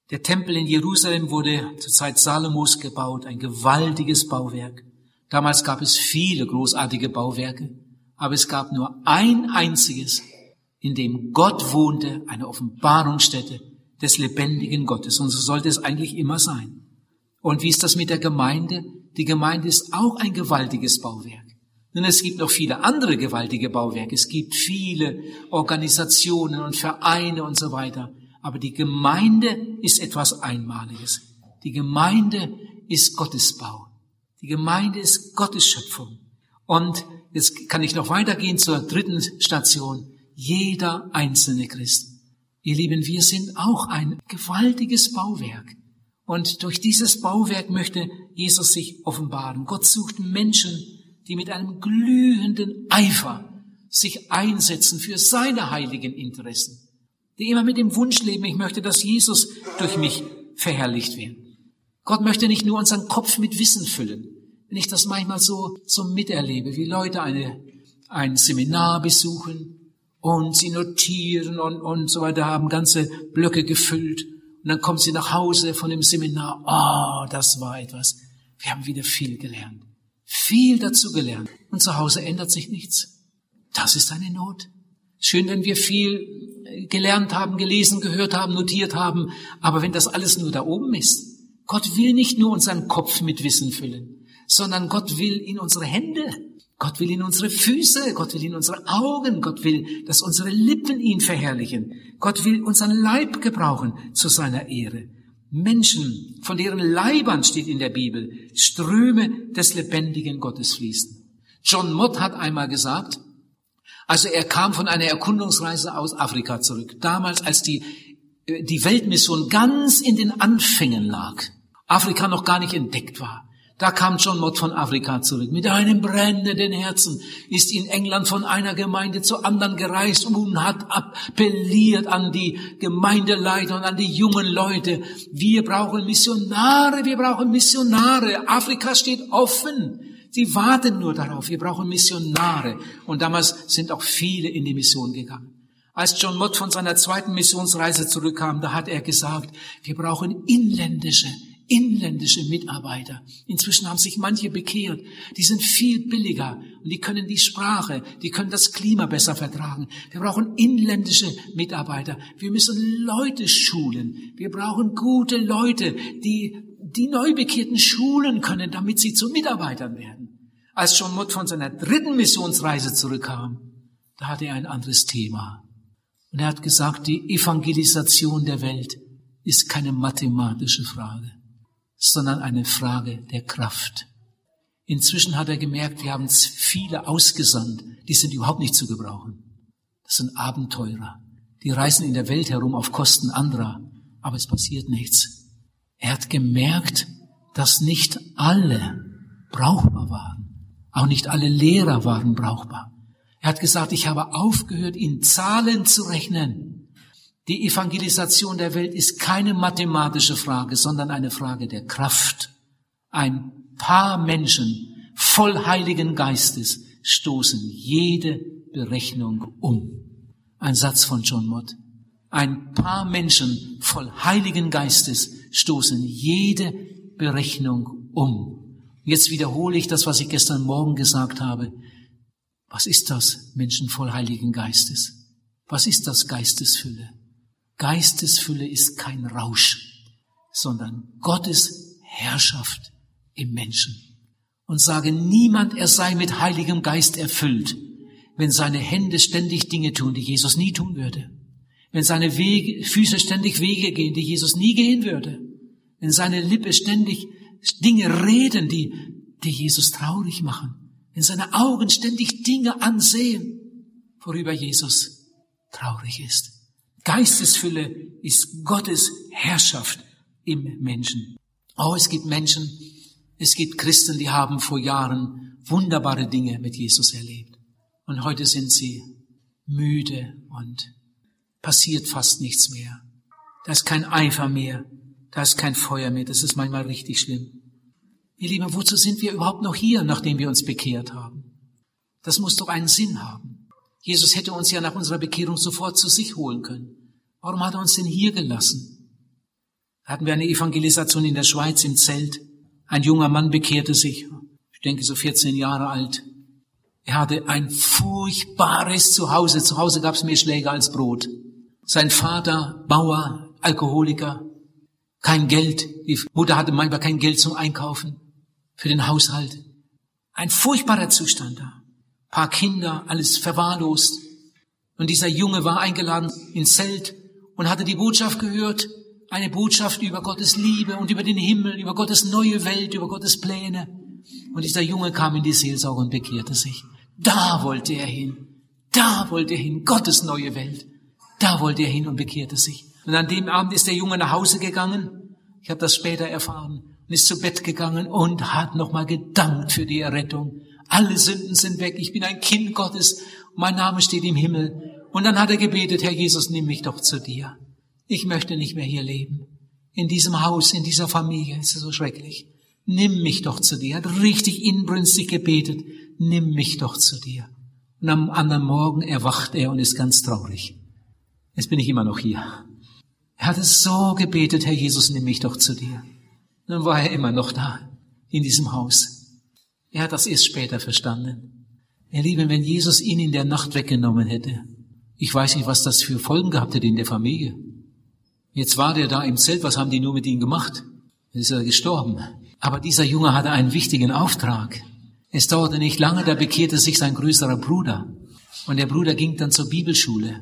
Der Tempel in Jerusalem wurde zur Zeit Salomos gebaut, ein gewaltiges Bauwerk. Damals gab es viele großartige Bauwerke, aber es gab nur ein einziges, in dem Gott wohnte, eine Offenbarungsstätte des lebendigen Gottes. Und so sollte es eigentlich immer sein. Und wie ist das mit der Gemeinde? Die Gemeinde ist auch ein gewaltiges Bauwerk. Denn es gibt noch viele andere gewaltige Bauwerke. Es gibt viele Organisationen und Vereine und so weiter. Aber die Gemeinde ist etwas Einmaliges. Die Gemeinde ist Gottes Bau. Die Gemeinde ist Gottes Schöpfung. Und jetzt kann ich noch weitergehen zur dritten Station. Jeder einzelne Christ. Ihr Lieben, wir sind auch ein gewaltiges Bauwerk. Und durch dieses Bauwerk möchte Jesus sich offenbaren. Gott sucht Menschen, die mit einem glühenden Eifer sich einsetzen für seine heiligen Interessen. Die immer mit dem Wunsch leben, ich möchte, dass Jesus durch mich verherrlicht wird. Gott möchte nicht nur unseren Kopf mit Wissen füllen. Wenn ich das manchmal so miterlebe, wie Leute ein Seminar besuchen und sie notieren und so weiter, haben ganze Blöcke gefüllt und dann kommen sie nach Hause von dem Seminar. Oh, das war etwas. Wir haben wieder viel gelernt. Viel dazu gelernt. Und zu Hause ändert sich nichts. Das ist eine Not. Schön, wenn wir viel gelernt haben, gelesen, gehört haben, notiert haben, aber wenn das alles nur da oben ist. Gott will nicht nur unseren Kopf mit Wissen füllen, sondern Gott will in unsere Hände, Gott will in unsere Füße, Gott will in unsere Augen, Gott will, dass unsere Lippen ihn verherrlichen. Gott will unseren Leib gebrauchen zu seiner Ehre. Menschen, von deren Leibern steht in der Bibel, Ströme des lebendigen Gottes fließen. John Mott hat einmal gesagt, also er kam von einer Erkundungsreise aus Afrika zurück, damals als die Weltmission ganz in den Anfängen lag, Afrika noch gar nicht entdeckt war. Da kam John Mott von Afrika zurück. Mit einem brennenden Herzen ist in England von einer Gemeinde zur anderen gereist und hat appelliert an die Gemeindeleiter und an die jungen Leute. Wir brauchen Missionare, wir brauchen Missionare. Afrika steht offen. Sie warten nur darauf. Wir brauchen Missionare. Und damals sind auch viele in die Mission gegangen. Als John Mott von seiner zweiten Missionsreise zurückkam, da hat er gesagt, wir brauchen inländische Mitarbeiter. Inzwischen haben sich manche bekehrt. Die sind viel billiger und die können die Sprache, die können das Klima besser vertragen. Wir brauchen inländische Mitarbeiter. Wir müssen Leute schulen. Wir brauchen gute Leute, die Neubekehrten schulen können, damit sie zu Mitarbeitern werden. Als John Mott von seiner dritten Missionsreise zurückkam, da hatte er ein anderes Thema. Und er hat gesagt, die Evangelisation der Welt ist keine mathematische Frage, sondern eine Frage der Kraft. Inzwischen hat er gemerkt, wir haben viele ausgesandt, die sind überhaupt nicht zu gebrauchen. Das sind Abenteurer, die reisen in der Welt herum auf Kosten anderer, aber es passiert nichts. Er hat gemerkt, dass nicht alle brauchbar waren, auch nicht alle Lehrer waren brauchbar. Er hat gesagt, ich habe aufgehört, in Zahlen zu rechnen. Die Evangelisation der Welt ist keine mathematische Frage, sondern eine Frage der Kraft. Ein paar Menschen voll Heiligen Geistes stoßen jede Berechnung um. Ein Satz von John Mott. Ein paar Menschen voll Heiligen Geistes stoßen jede Berechnung um. Jetzt wiederhole ich das, was ich gestern Morgen gesagt habe. Was ist das, Menschen voll Heiligen Geistes? Was ist das, Geistesfülle? Geistesfülle ist kein Rausch, sondern Gottes Herrschaft im Menschen. Und sage niemand, er sei mit Heiligem Geist erfüllt, wenn seine Hände ständig Dinge tun, die Jesus nie tun würde. Wenn seine Füße ständig Wege gehen, die Jesus nie gehen würde. Wenn seine Lippe ständig Dinge reden, die Jesus traurig machen. Wenn seine Augen ständig Dinge ansehen, worüber Jesus traurig ist. Geistesfülle ist Gottes Herrschaft im Menschen. Oh, es gibt Menschen, es gibt Christen, die haben vor Jahren wunderbare Dinge mit Jesus erlebt. Und heute sind sie müde und passiert fast nichts mehr. Da ist kein Eifer mehr, da ist kein Feuer mehr. Das ist manchmal richtig schlimm. Ihr Lieben, wozu sind wir überhaupt noch hier, nachdem wir uns bekehrt haben? Das muss doch einen Sinn haben. Jesus hätte uns ja nach unserer Bekehrung sofort zu sich holen können. Warum hat er uns denn hier gelassen? Da hatten wir eine Evangelisation in der Schweiz im Zelt. Ein junger Mann bekehrte sich, ich denke so 14 Jahre alt. Er hatte ein furchtbares Zuhause. Zu Hause gab es mehr Schläge als Brot. Sein Vater, Bauer, Alkoholiker, kein Geld. Die Mutter hatte manchmal kein Geld zum Einkaufen für den Haushalt. Ein furchtbarer Zustand da. Ein paar Kinder, alles verwahrlost. Und dieser Junge war eingeladen ins Zelt und hatte die Botschaft gehört, eine Botschaft über Gottes Liebe und über den Himmel, über Gottes neue Welt, über Gottes Pläne. Und dieser Junge kam in die Seelsorge und bekehrte sich. Da wollte er hin. Da wollte er hin. Gottes neue Welt. Da wollte er hin und bekehrte sich. Und an dem Abend ist der Junge nach Hause gegangen. Ich habe das später erfahren. Und ist zu Bett gegangen und hat nochmal gedankt für die Errettung. Alle Sünden sind weg. Ich bin ein Kind Gottes. Mein Name steht im Himmel. Und dann hat er gebetet, Herr Jesus, nimm mich doch zu dir. Ich möchte nicht mehr hier leben. In diesem Haus, in dieser Familie. Es ist so schrecklich. Nimm mich doch zu dir. Er hat richtig inbrünstig gebetet. Nimm mich doch zu dir. Und am anderen Morgen erwacht er und ist ganz traurig. Jetzt bin ich immer noch hier. Er hat es so gebetet, Herr Jesus, nimm mich doch zu dir. Dann war er immer noch da, in diesem Haus. Er hat das erst später verstanden. Ihr Lieben, wenn Jesus ihn in der Nacht weggenommen hätte, ich weiß nicht, was das für Folgen gehabt hätte in der Familie. Jetzt war der da im Zelt, was haben die nur mit ihm gemacht? Dann ist er gestorben. Aber dieser Junge hatte einen wichtigen Auftrag. Es dauerte nicht lange, da bekehrte sich sein größerer Bruder. Und der Bruder ging dann zur Bibelschule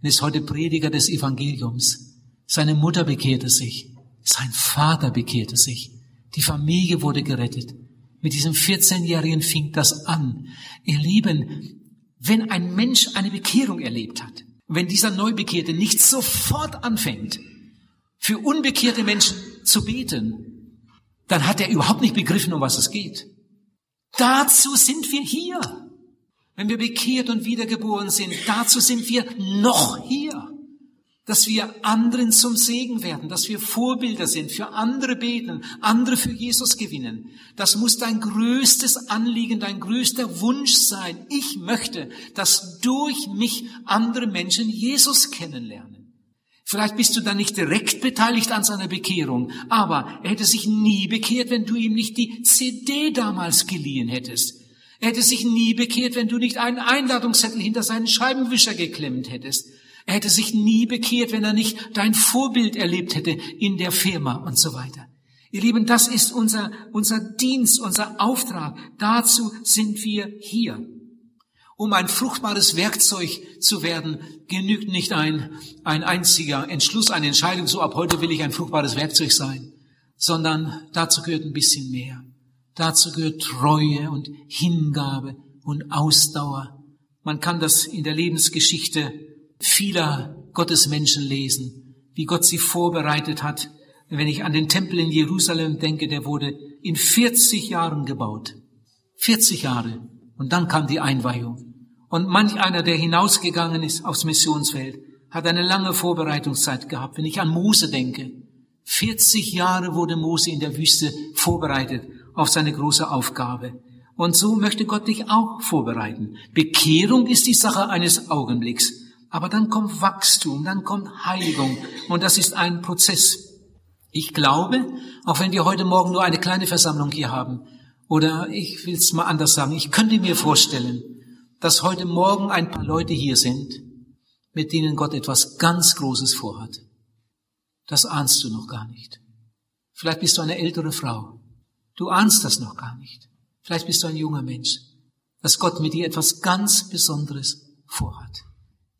und ist heute Prediger des Evangeliums. Seine Mutter bekehrte sich, sein Vater bekehrte sich, die Familie wurde gerettet. Mit diesem 14-Jährigen fing das an. Ihr Lieben, wenn ein Mensch eine Bekehrung erlebt hat, wenn dieser Neubekehrte nicht sofort anfängt, für unbekehrte Menschen zu beten, dann hat er überhaupt nicht begriffen, um was es geht. Dazu sind wir hier. Wenn wir bekehrt und wiedergeboren sind, dazu sind wir noch hier. Dass wir anderen zum Segen werden, dass wir Vorbilder sind, für andere beten, andere für Jesus gewinnen. Das muss dein größtes Anliegen, dein größter Wunsch sein. Ich möchte, dass durch mich andere Menschen Jesus kennenlernen. Vielleicht bist du dann nicht direkt beteiligt an seiner Bekehrung, aber er hätte sich nie bekehrt, wenn du ihm nicht die CD damals geliehen hättest. Er hätte sich nie bekehrt, wenn du nicht einen Einladungszettel hinter seinen Scheibenwischer geklemmt hättest. Er hätte sich nie bekehrt, wenn er nicht dein Vorbild erlebt hätte in der Firma und so weiter. Ihr Lieben, das ist unser Dienst, unser Auftrag. Dazu sind wir hier. Um ein fruchtbares Werkzeug zu werden, genügt nicht ein einziger Entschluss, eine Entscheidung, so ab heute will ich ein fruchtbares Werkzeug sein, sondern dazu gehört ein bisschen mehr. Dazu gehört Treue und Hingabe und Ausdauer. Man kann das in der Lebensgeschichte vieler Gottesmenschen lesen, wie Gott sie vorbereitet hat. Wenn ich an den Tempel in Jerusalem denke, der wurde in 40 Jahren gebaut. 40 Jahre. Und dann kam die Einweihung. Und manch einer, der hinausgegangen ist aufs Missionsfeld, hat eine lange Vorbereitungszeit gehabt. Wenn ich an Mose denke, 40 Jahre wurde Mose in der Wüste vorbereitet auf seine große Aufgabe. Und so möchte Gott dich auch vorbereiten. Bekehrung ist die Sache eines Augenblicks. Aber dann kommt Wachstum, dann kommt Heiligung. Und das ist ein Prozess. Ich glaube, auch wenn wir heute Morgen nur eine kleine Versammlung hier haben, oder ich will es mal anders sagen, ich könnte mir vorstellen, dass heute Morgen ein paar Leute hier sind, mit denen Gott etwas ganz Großes vorhat. Das ahnst du noch gar nicht. Vielleicht bist du eine ältere Frau. Du ahnst das noch gar nicht. Vielleicht bist du ein junger Mensch, dass Gott mit dir etwas ganz Besonderes vorhat.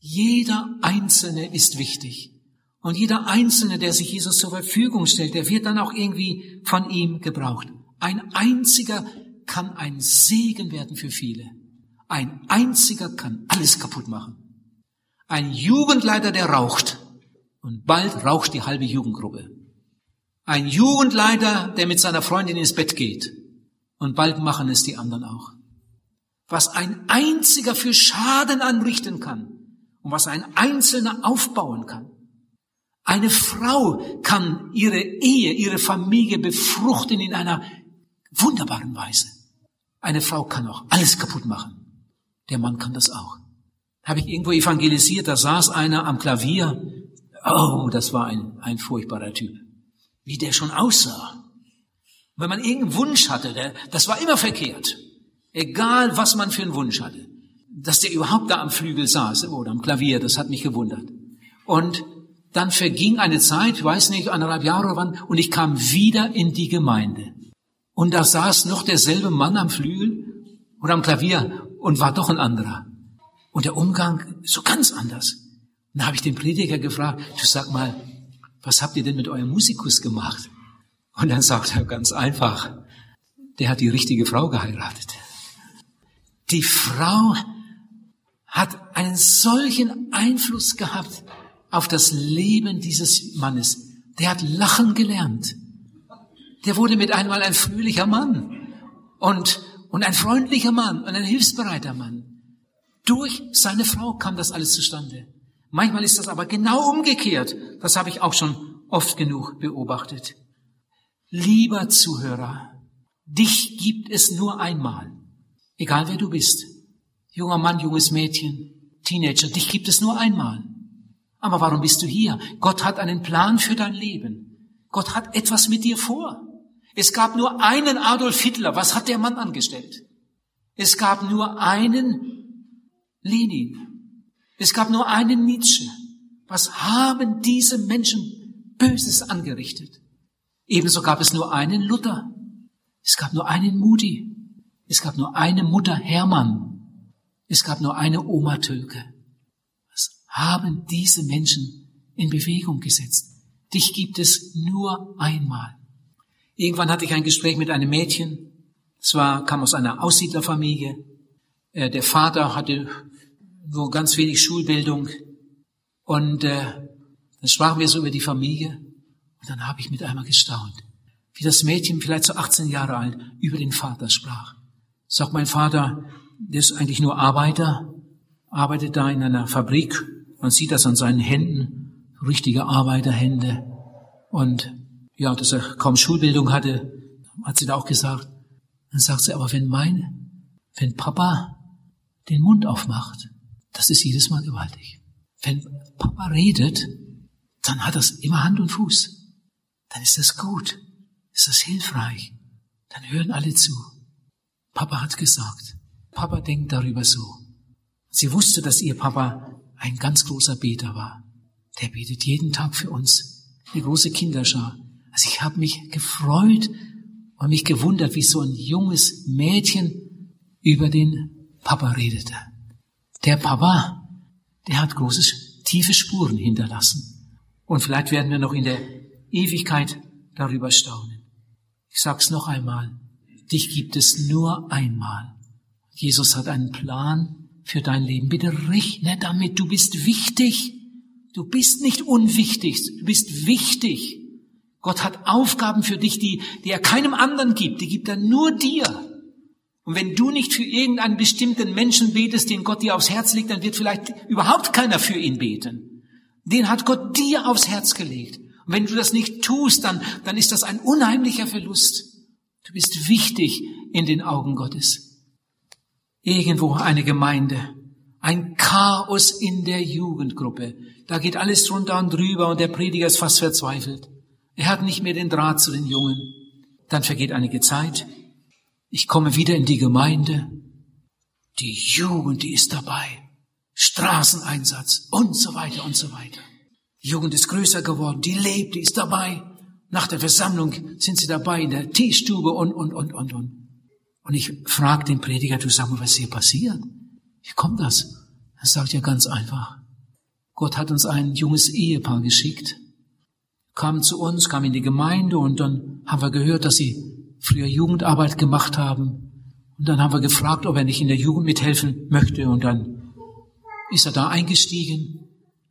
Jeder Einzelne ist wichtig. Und jeder Einzelne, der sich Jesus zur Verfügung stellt, der wird dann auch irgendwie von ihm gebraucht. Ein einziger kann ein Segen werden für viele. Ein einziger kann alles kaputt machen. Ein Jugendleiter, der raucht. Und bald raucht die halbe Jugendgruppe. Ein Jugendleiter, der mit seiner Freundin ins Bett geht. Und bald machen es die anderen auch. Was ein einziger für Schaden anrichten kann. Und was ein Einzelner aufbauen kann. Eine Frau kann ihre Ehe, ihre Familie befruchten in einer wunderbaren Weise. Eine Frau kann auch alles kaputt machen. Der Mann kann das auch. Habe ich irgendwo evangelisiert, da saß einer am Klavier. Oh, das war ein furchtbarer Typ. Wie der schon aussah. Und wenn man irgendeinen Wunsch hatte, das war immer verkehrt. Egal, was man für einen Wunsch hatte. Dass der überhaupt da am Flügel saß oder am Klavier, das hat mich gewundert. Und dann verging eine Zeit, ich weiß nicht, 1,5 Jahre oder wann, und ich kam wieder in die Gemeinde. Und da saß noch derselbe Mann am Flügel oder am Klavier und war doch ein anderer. Und der Umgang so ganz anders. Und da habe ich den Prediger gefragt, du, sag mal, was habt ihr denn mit eurem Musikus gemacht? Und dann sagt er ganz einfach, der hat die richtige Frau geheiratet. Die Frau hat einen solchen Einfluss gehabt auf das Leben dieses Mannes. Der hat lachen gelernt. Der wurde mit einmal ein fröhlicher Mann und ein freundlicher Mann und ein hilfsbereiter Mann. Durch seine Frau kam das alles zustande. Manchmal ist das aber genau umgekehrt. Das habe ich auch schon oft genug beobachtet. Lieber Zuhörer, dich gibt es nur einmal. Egal wer du bist, junger Mann, junges Mädchen, Teenager, dich gibt es nur einmal. Aber warum bist du hier? Gott hat einen Plan für dein Leben. Gott hat etwas mit dir vor. Es gab nur einen Adolf Hitler. Was hat der Mann angestellt? Es gab nur einen Lenin. Es gab nur einen Nietzsche. Was haben diese Menschen Böses angerichtet? Ebenso gab es nur einen Luther. Es gab nur einen Moody. Es gab nur eine Mutter Hermann. Es gab nur eine Oma Tölke. Was haben diese Menschen in Bewegung gesetzt? Dich gibt es nur einmal. Irgendwann hatte ich ein Gespräch mit einem Mädchen. Es kam aus einer Aussiedlerfamilie. Der Vater hatte nur ganz wenig Schulbildung. Und dann sprachen wir so über die Familie. Und dann habe ich mit einmal gestaunt, wie das Mädchen, vielleicht so 18 Jahre alt, über den Vater sprach. Sagt mein Vater, der ist eigentlich nur Arbeiter, arbeitet da in einer Fabrik. Man sieht das an seinen Händen, richtige Arbeiterhände. Und ja, dass er kaum Schulbildung hatte, hat sie da auch gesagt. Dann sagt sie, aber wenn Papa den Mund aufmacht, das ist jedes Mal gewaltig. Wenn Papa redet, dann hat das immer Hand und Fuß. Dann ist das gut, ist das hilfreich. Dann hören alle zu. Papa hat gesagt, Papa denkt darüber so. Sie wusste, dass ihr Papa ein ganz großer Beter war. Der betet jeden Tag für uns, eine große Kinderschar. Also ich habe mich gefreut und mich gewundert, wie so ein junges Mädchen über den Papa redete. Der Papa, der hat große, tiefe Spuren hinterlassen. Und vielleicht werden wir noch in der Ewigkeit darüber staunen. Ich sag's noch einmal. Dich gibt es nur einmal. Jesus hat einen Plan für dein Leben. Bitte rechne damit, du bist wichtig. Du bist nicht unwichtig, du bist wichtig. Gott hat Aufgaben für dich, die er keinem anderen gibt. Die gibt er nur dir. Und wenn du nicht für irgendeinen bestimmten Menschen betest, den Gott dir aufs Herz legt, dann wird vielleicht überhaupt keiner für ihn beten. Den hat Gott dir aufs Herz gelegt. Und wenn du das nicht tust, dann ist das ein unheimlicher Verlust. Du bist wichtig in den Augen Gottes. Irgendwo eine Gemeinde, ein Chaos in der Jugendgruppe. Da geht alles drunter und drüber und der Prediger ist fast verzweifelt. Er hat nicht mehr den Draht zu den Jungen. Dann vergeht einige Zeit. Ich komme wieder in die Gemeinde. Die Jugend, die ist dabei. Straßeneinsatz und so weiter und so weiter. Die Jugend ist größer geworden, die lebt, die ist dabei. Nach der Versammlung sind sie dabei in der Teestube und. Und ich frage den Prediger, du, sag mal, was ist hier passiert? Wie kommt das? Er sagt ja ganz einfach. Gott hat uns ein junges Ehepaar geschickt. Kamen zu uns, kamen in die Gemeinde und dann haben wir gehört, dass sie früher Jugendarbeit gemacht haben. Und dann haben wir gefragt, ob er nicht in der Jugend mithelfen möchte. Und dann ist er da eingestiegen.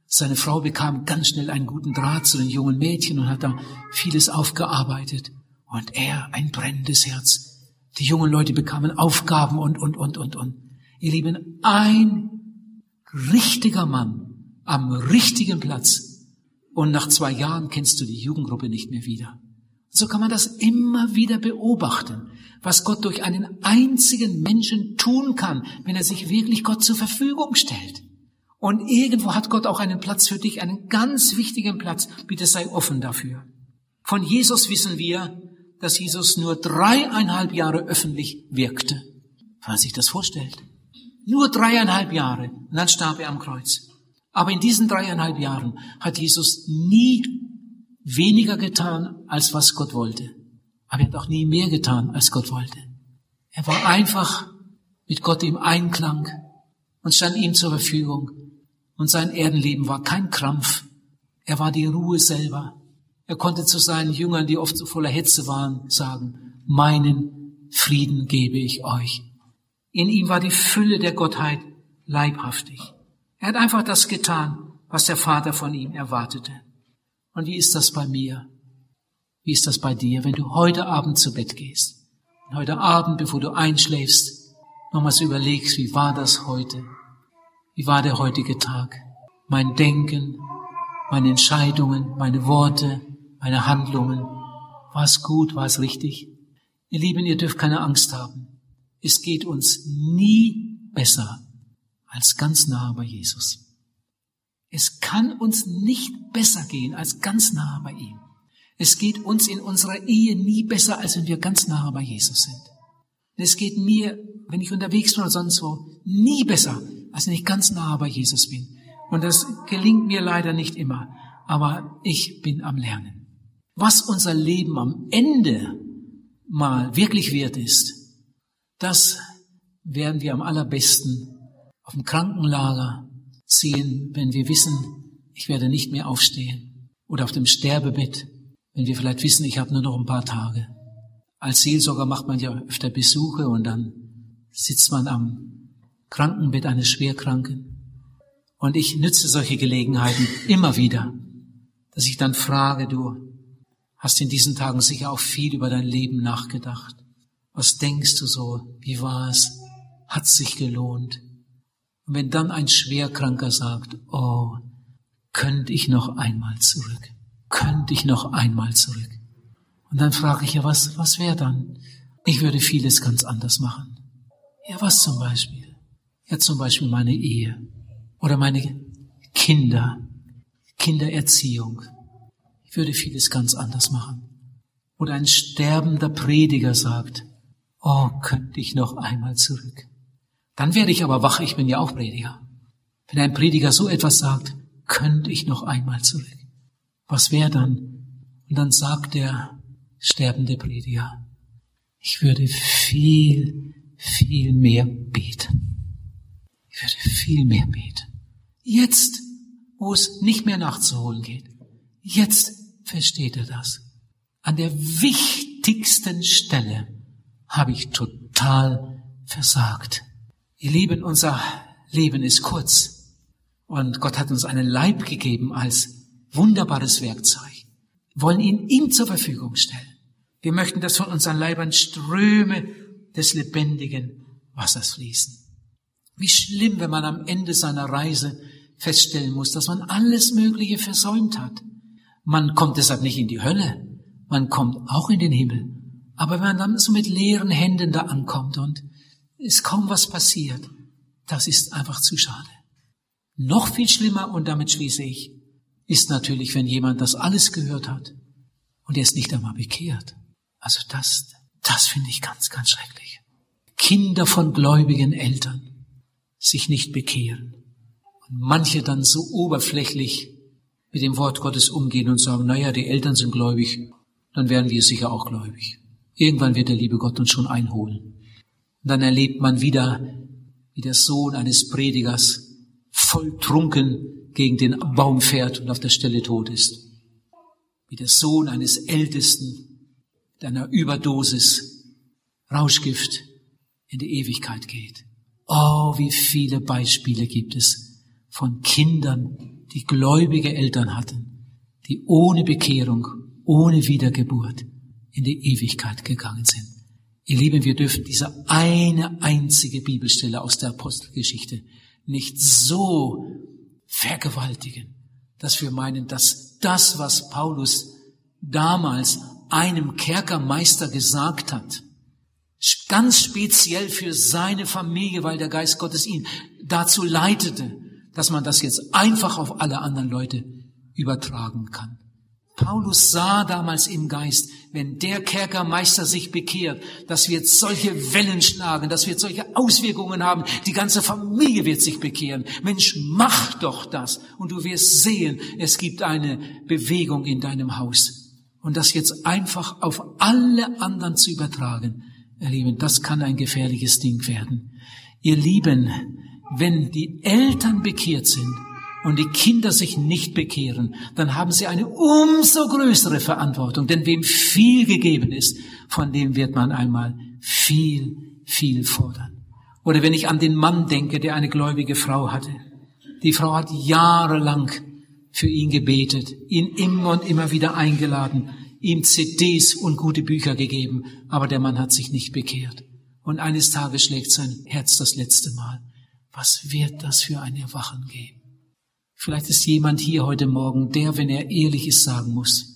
Seine Frau bekam ganz schnell einen guten Draht zu den jungen Mädchen und hat da vieles aufgearbeitet. Und er, ein brennendes Herz. Die jungen Leute bekamen Aufgaben und. Ihr Lieben, ein richtiger Mann am richtigen Platz. Und nach 2 Jahren kennst du die Jugendgruppe nicht mehr wieder. So kann man das immer wieder beobachten, was Gott durch einen einzigen Menschen tun kann, wenn er sich wirklich Gott zur Verfügung stellt. Und irgendwo hat Gott auch einen Platz für dich, einen ganz wichtigen Platz. Bitte sei offen dafür. Von Jesus wissen wir, dass Jesus nur 3,5 Jahre öffentlich wirkte. Wenn man sich das vorstellt. Nur 3,5 Jahre. Und dann starb er am Kreuz. Aber in diesen 3,5 Jahren hat Jesus nie weniger getan, als was Gott wollte. Aber er hat auch nie mehr getan, als Gott wollte. Er war einfach mit Gott im Einklang und stand ihm zur Verfügung. Und sein Erdenleben war kein Krampf. Er war die Ruhe selber. Er konnte zu seinen Jüngern, die oft so voller Hetze waren, sagen, meinen Frieden gebe ich euch. In ihm war die Fülle der Gottheit leibhaftig. Er hat einfach das getan, was der Vater von ihm erwartete. Und wie ist das bei mir? Wie ist das bei dir, wenn du heute Abend zu Bett gehst? Und heute Abend, bevor du einschläfst, nochmals überlegst, wie war das heute? Wie war der heutige Tag? Mein Denken, meine Entscheidungen, meine Worte, meine Handlungen. War es gut? War es richtig? Ihr Lieben, ihr dürft keine Angst haben. Es geht uns nie besser als ganz nah bei Jesus. Es kann uns nicht besser gehen als ganz nah bei ihm. Es geht uns in unserer Ehe nie besser, als wenn wir ganz nah bei Jesus sind. Und es geht mir, wenn ich unterwegs bin oder sonst wo, nie besser, als wenn ich ganz nah bei Jesus bin. Und das gelingt mir leider nicht immer. Aber ich bin am Lernen. Was unser Leben am Ende mal wirklich wert ist, das werden wir am allerbesten auf dem Krankenlager sehen, wenn wir wissen, ich werde nicht mehr aufstehen. Oder auf dem Sterbebett, wenn wir vielleicht wissen, ich habe nur noch ein paar Tage. Als Seelsorger macht man ja öfter Besuche und dann sitzt man am Krankenbett eines Schwerkranken. Und ich nütze solche Gelegenheiten immer wieder, dass ich dann frage, du hast in diesen Tagen sicher auch viel über dein Leben nachgedacht. Was denkst du so? Wie war es? Hat es sich gelohnt? Und wenn dann ein Schwerkranker sagt, oh, könnte ich noch einmal zurück? Könnte ich noch einmal zurück? Und dann frage ich ja, was wäre dann? Ich würde vieles ganz anders machen. Ja, was zum Beispiel? Ja, zum Beispiel meine Ehe oder meine Kinder, Kindererziehung. Ich würde vieles ganz anders machen. Oder ein sterbender Prediger sagt, oh, könnte ich noch einmal zurück? Dann werde ich aber wach, ich bin ja auch Prediger. Wenn ein Prediger so etwas sagt, könnte ich noch einmal zurück. Was wäre dann? Und dann sagt der sterbende Prediger, ich würde viel, viel mehr beten. Ich würde viel mehr beten. Jetzt, wo es nicht mehr nachzuholen geht, jetzt versteht er das. An der wichtigsten Stelle habe ich total versagt. Ihr Lieben, unser Leben ist kurz und Gott hat uns einen Leib gegeben als wunderbares Werkzeug. Wir wollen ihn ihm zur Verfügung stellen. Wir möchten, dass von unseren Leibern Ströme des lebendigen Wassers fließen. Wie schlimm, wenn man am Ende seiner Reise feststellen muss, dass man alles Mögliche versäumt hat. Man kommt deshalb nicht in die Hölle, man kommt auch in den Himmel. Aber wenn man dann so mit leeren Händen da ankommt und ist kaum was passiert. Das ist einfach zu schade. Noch viel schlimmer, und damit schließe ich, ist natürlich, wenn jemand das alles gehört hat und er ist nicht einmal bekehrt. Also das finde ich ganz, ganz schrecklich. Kinder von gläubigen Eltern sich nicht bekehren. Und manche dann so oberflächlich mit dem Wort Gottes umgehen und sagen, naja, die Eltern sind gläubig, dann werden wir sicher auch gläubig. Irgendwann wird der liebe Gott uns schon einholen. Und dann erlebt man wieder, wie der Sohn eines Predigers volltrunken gegen den Baum fährt und auf der Stelle tot ist. Wie der Sohn eines Ältesten mit einer Überdosis Rauschgift in die Ewigkeit geht. Oh, wie viele Beispiele gibt es von Kindern, die gläubige Eltern hatten, die ohne Bekehrung, ohne Wiedergeburt in die Ewigkeit gegangen sind. Ihr Lieben, wir dürfen diese eine einzige Bibelstelle aus der Apostelgeschichte nicht so vergewaltigen, dass wir meinen, dass das, was Paulus damals einem Kerkermeister gesagt hat, ganz speziell für seine Familie, weil der Geist Gottes ihn dazu leitete, dass man das jetzt einfach auf alle anderen Leute übertragen kann. Paulus sah damals im Geist, wenn der Kerkermeister sich bekehrt, das wird solche Wellen schlagen, das wird solche Auswirkungen haben, die ganze Familie wird sich bekehren. Mensch, mach doch das und du wirst sehen, es gibt eine Bewegung in deinem Haus. Und das jetzt einfach auf alle anderen zu übertragen, ihr Lieben, das kann ein gefährliches Ding werden. Ihr Lieben, wenn die Eltern bekehrt sind und die Kinder sich nicht bekehren, dann haben sie eine umso größere Verantwortung. Denn wem viel gegeben ist, von dem wird man einmal viel, viel fordern. Oder wenn ich an den Mann denke, der eine gläubige Frau hatte. Die Frau hat jahrelang für ihn gebetet, ihn immer und immer wieder eingeladen, ihm CDs und gute Bücher gegeben. Aber der Mann hat sich nicht bekehrt. Und eines Tages schlägt sein Herz das letzte Mal. Was wird das für ein Erwachen geben? Vielleicht ist jemand hier heute Morgen, der, wenn er ehrlich ist, sagen muss,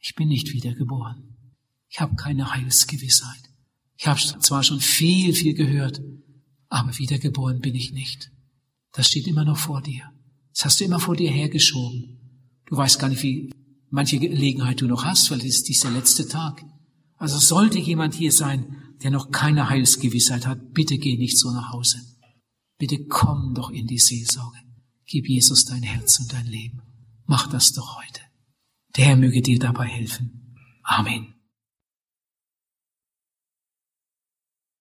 ich bin nicht wiedergeboren. Ich habe keine Heilsgewissheit. Ich habe zwar schon viel, viel gehört, aber wiedergeboren bin ich nicht. Das steht immer noch vor dir. Das hast du immer vor dir hergeschoben. Du weißt gar nicht, wie manche Gelegenheit du noch hast, weil es ist dieser letzte Tag. Also sollte jemand hier sein, der noch keine Heilsgewissheit hat, bitte geh nicht so nach Hause. Bitte komm doch in die Seelsorge. Gib Jesus dein Herz und dein Leben. Mach das doch heute. Der Herr möge dir dabei helfen. Amen.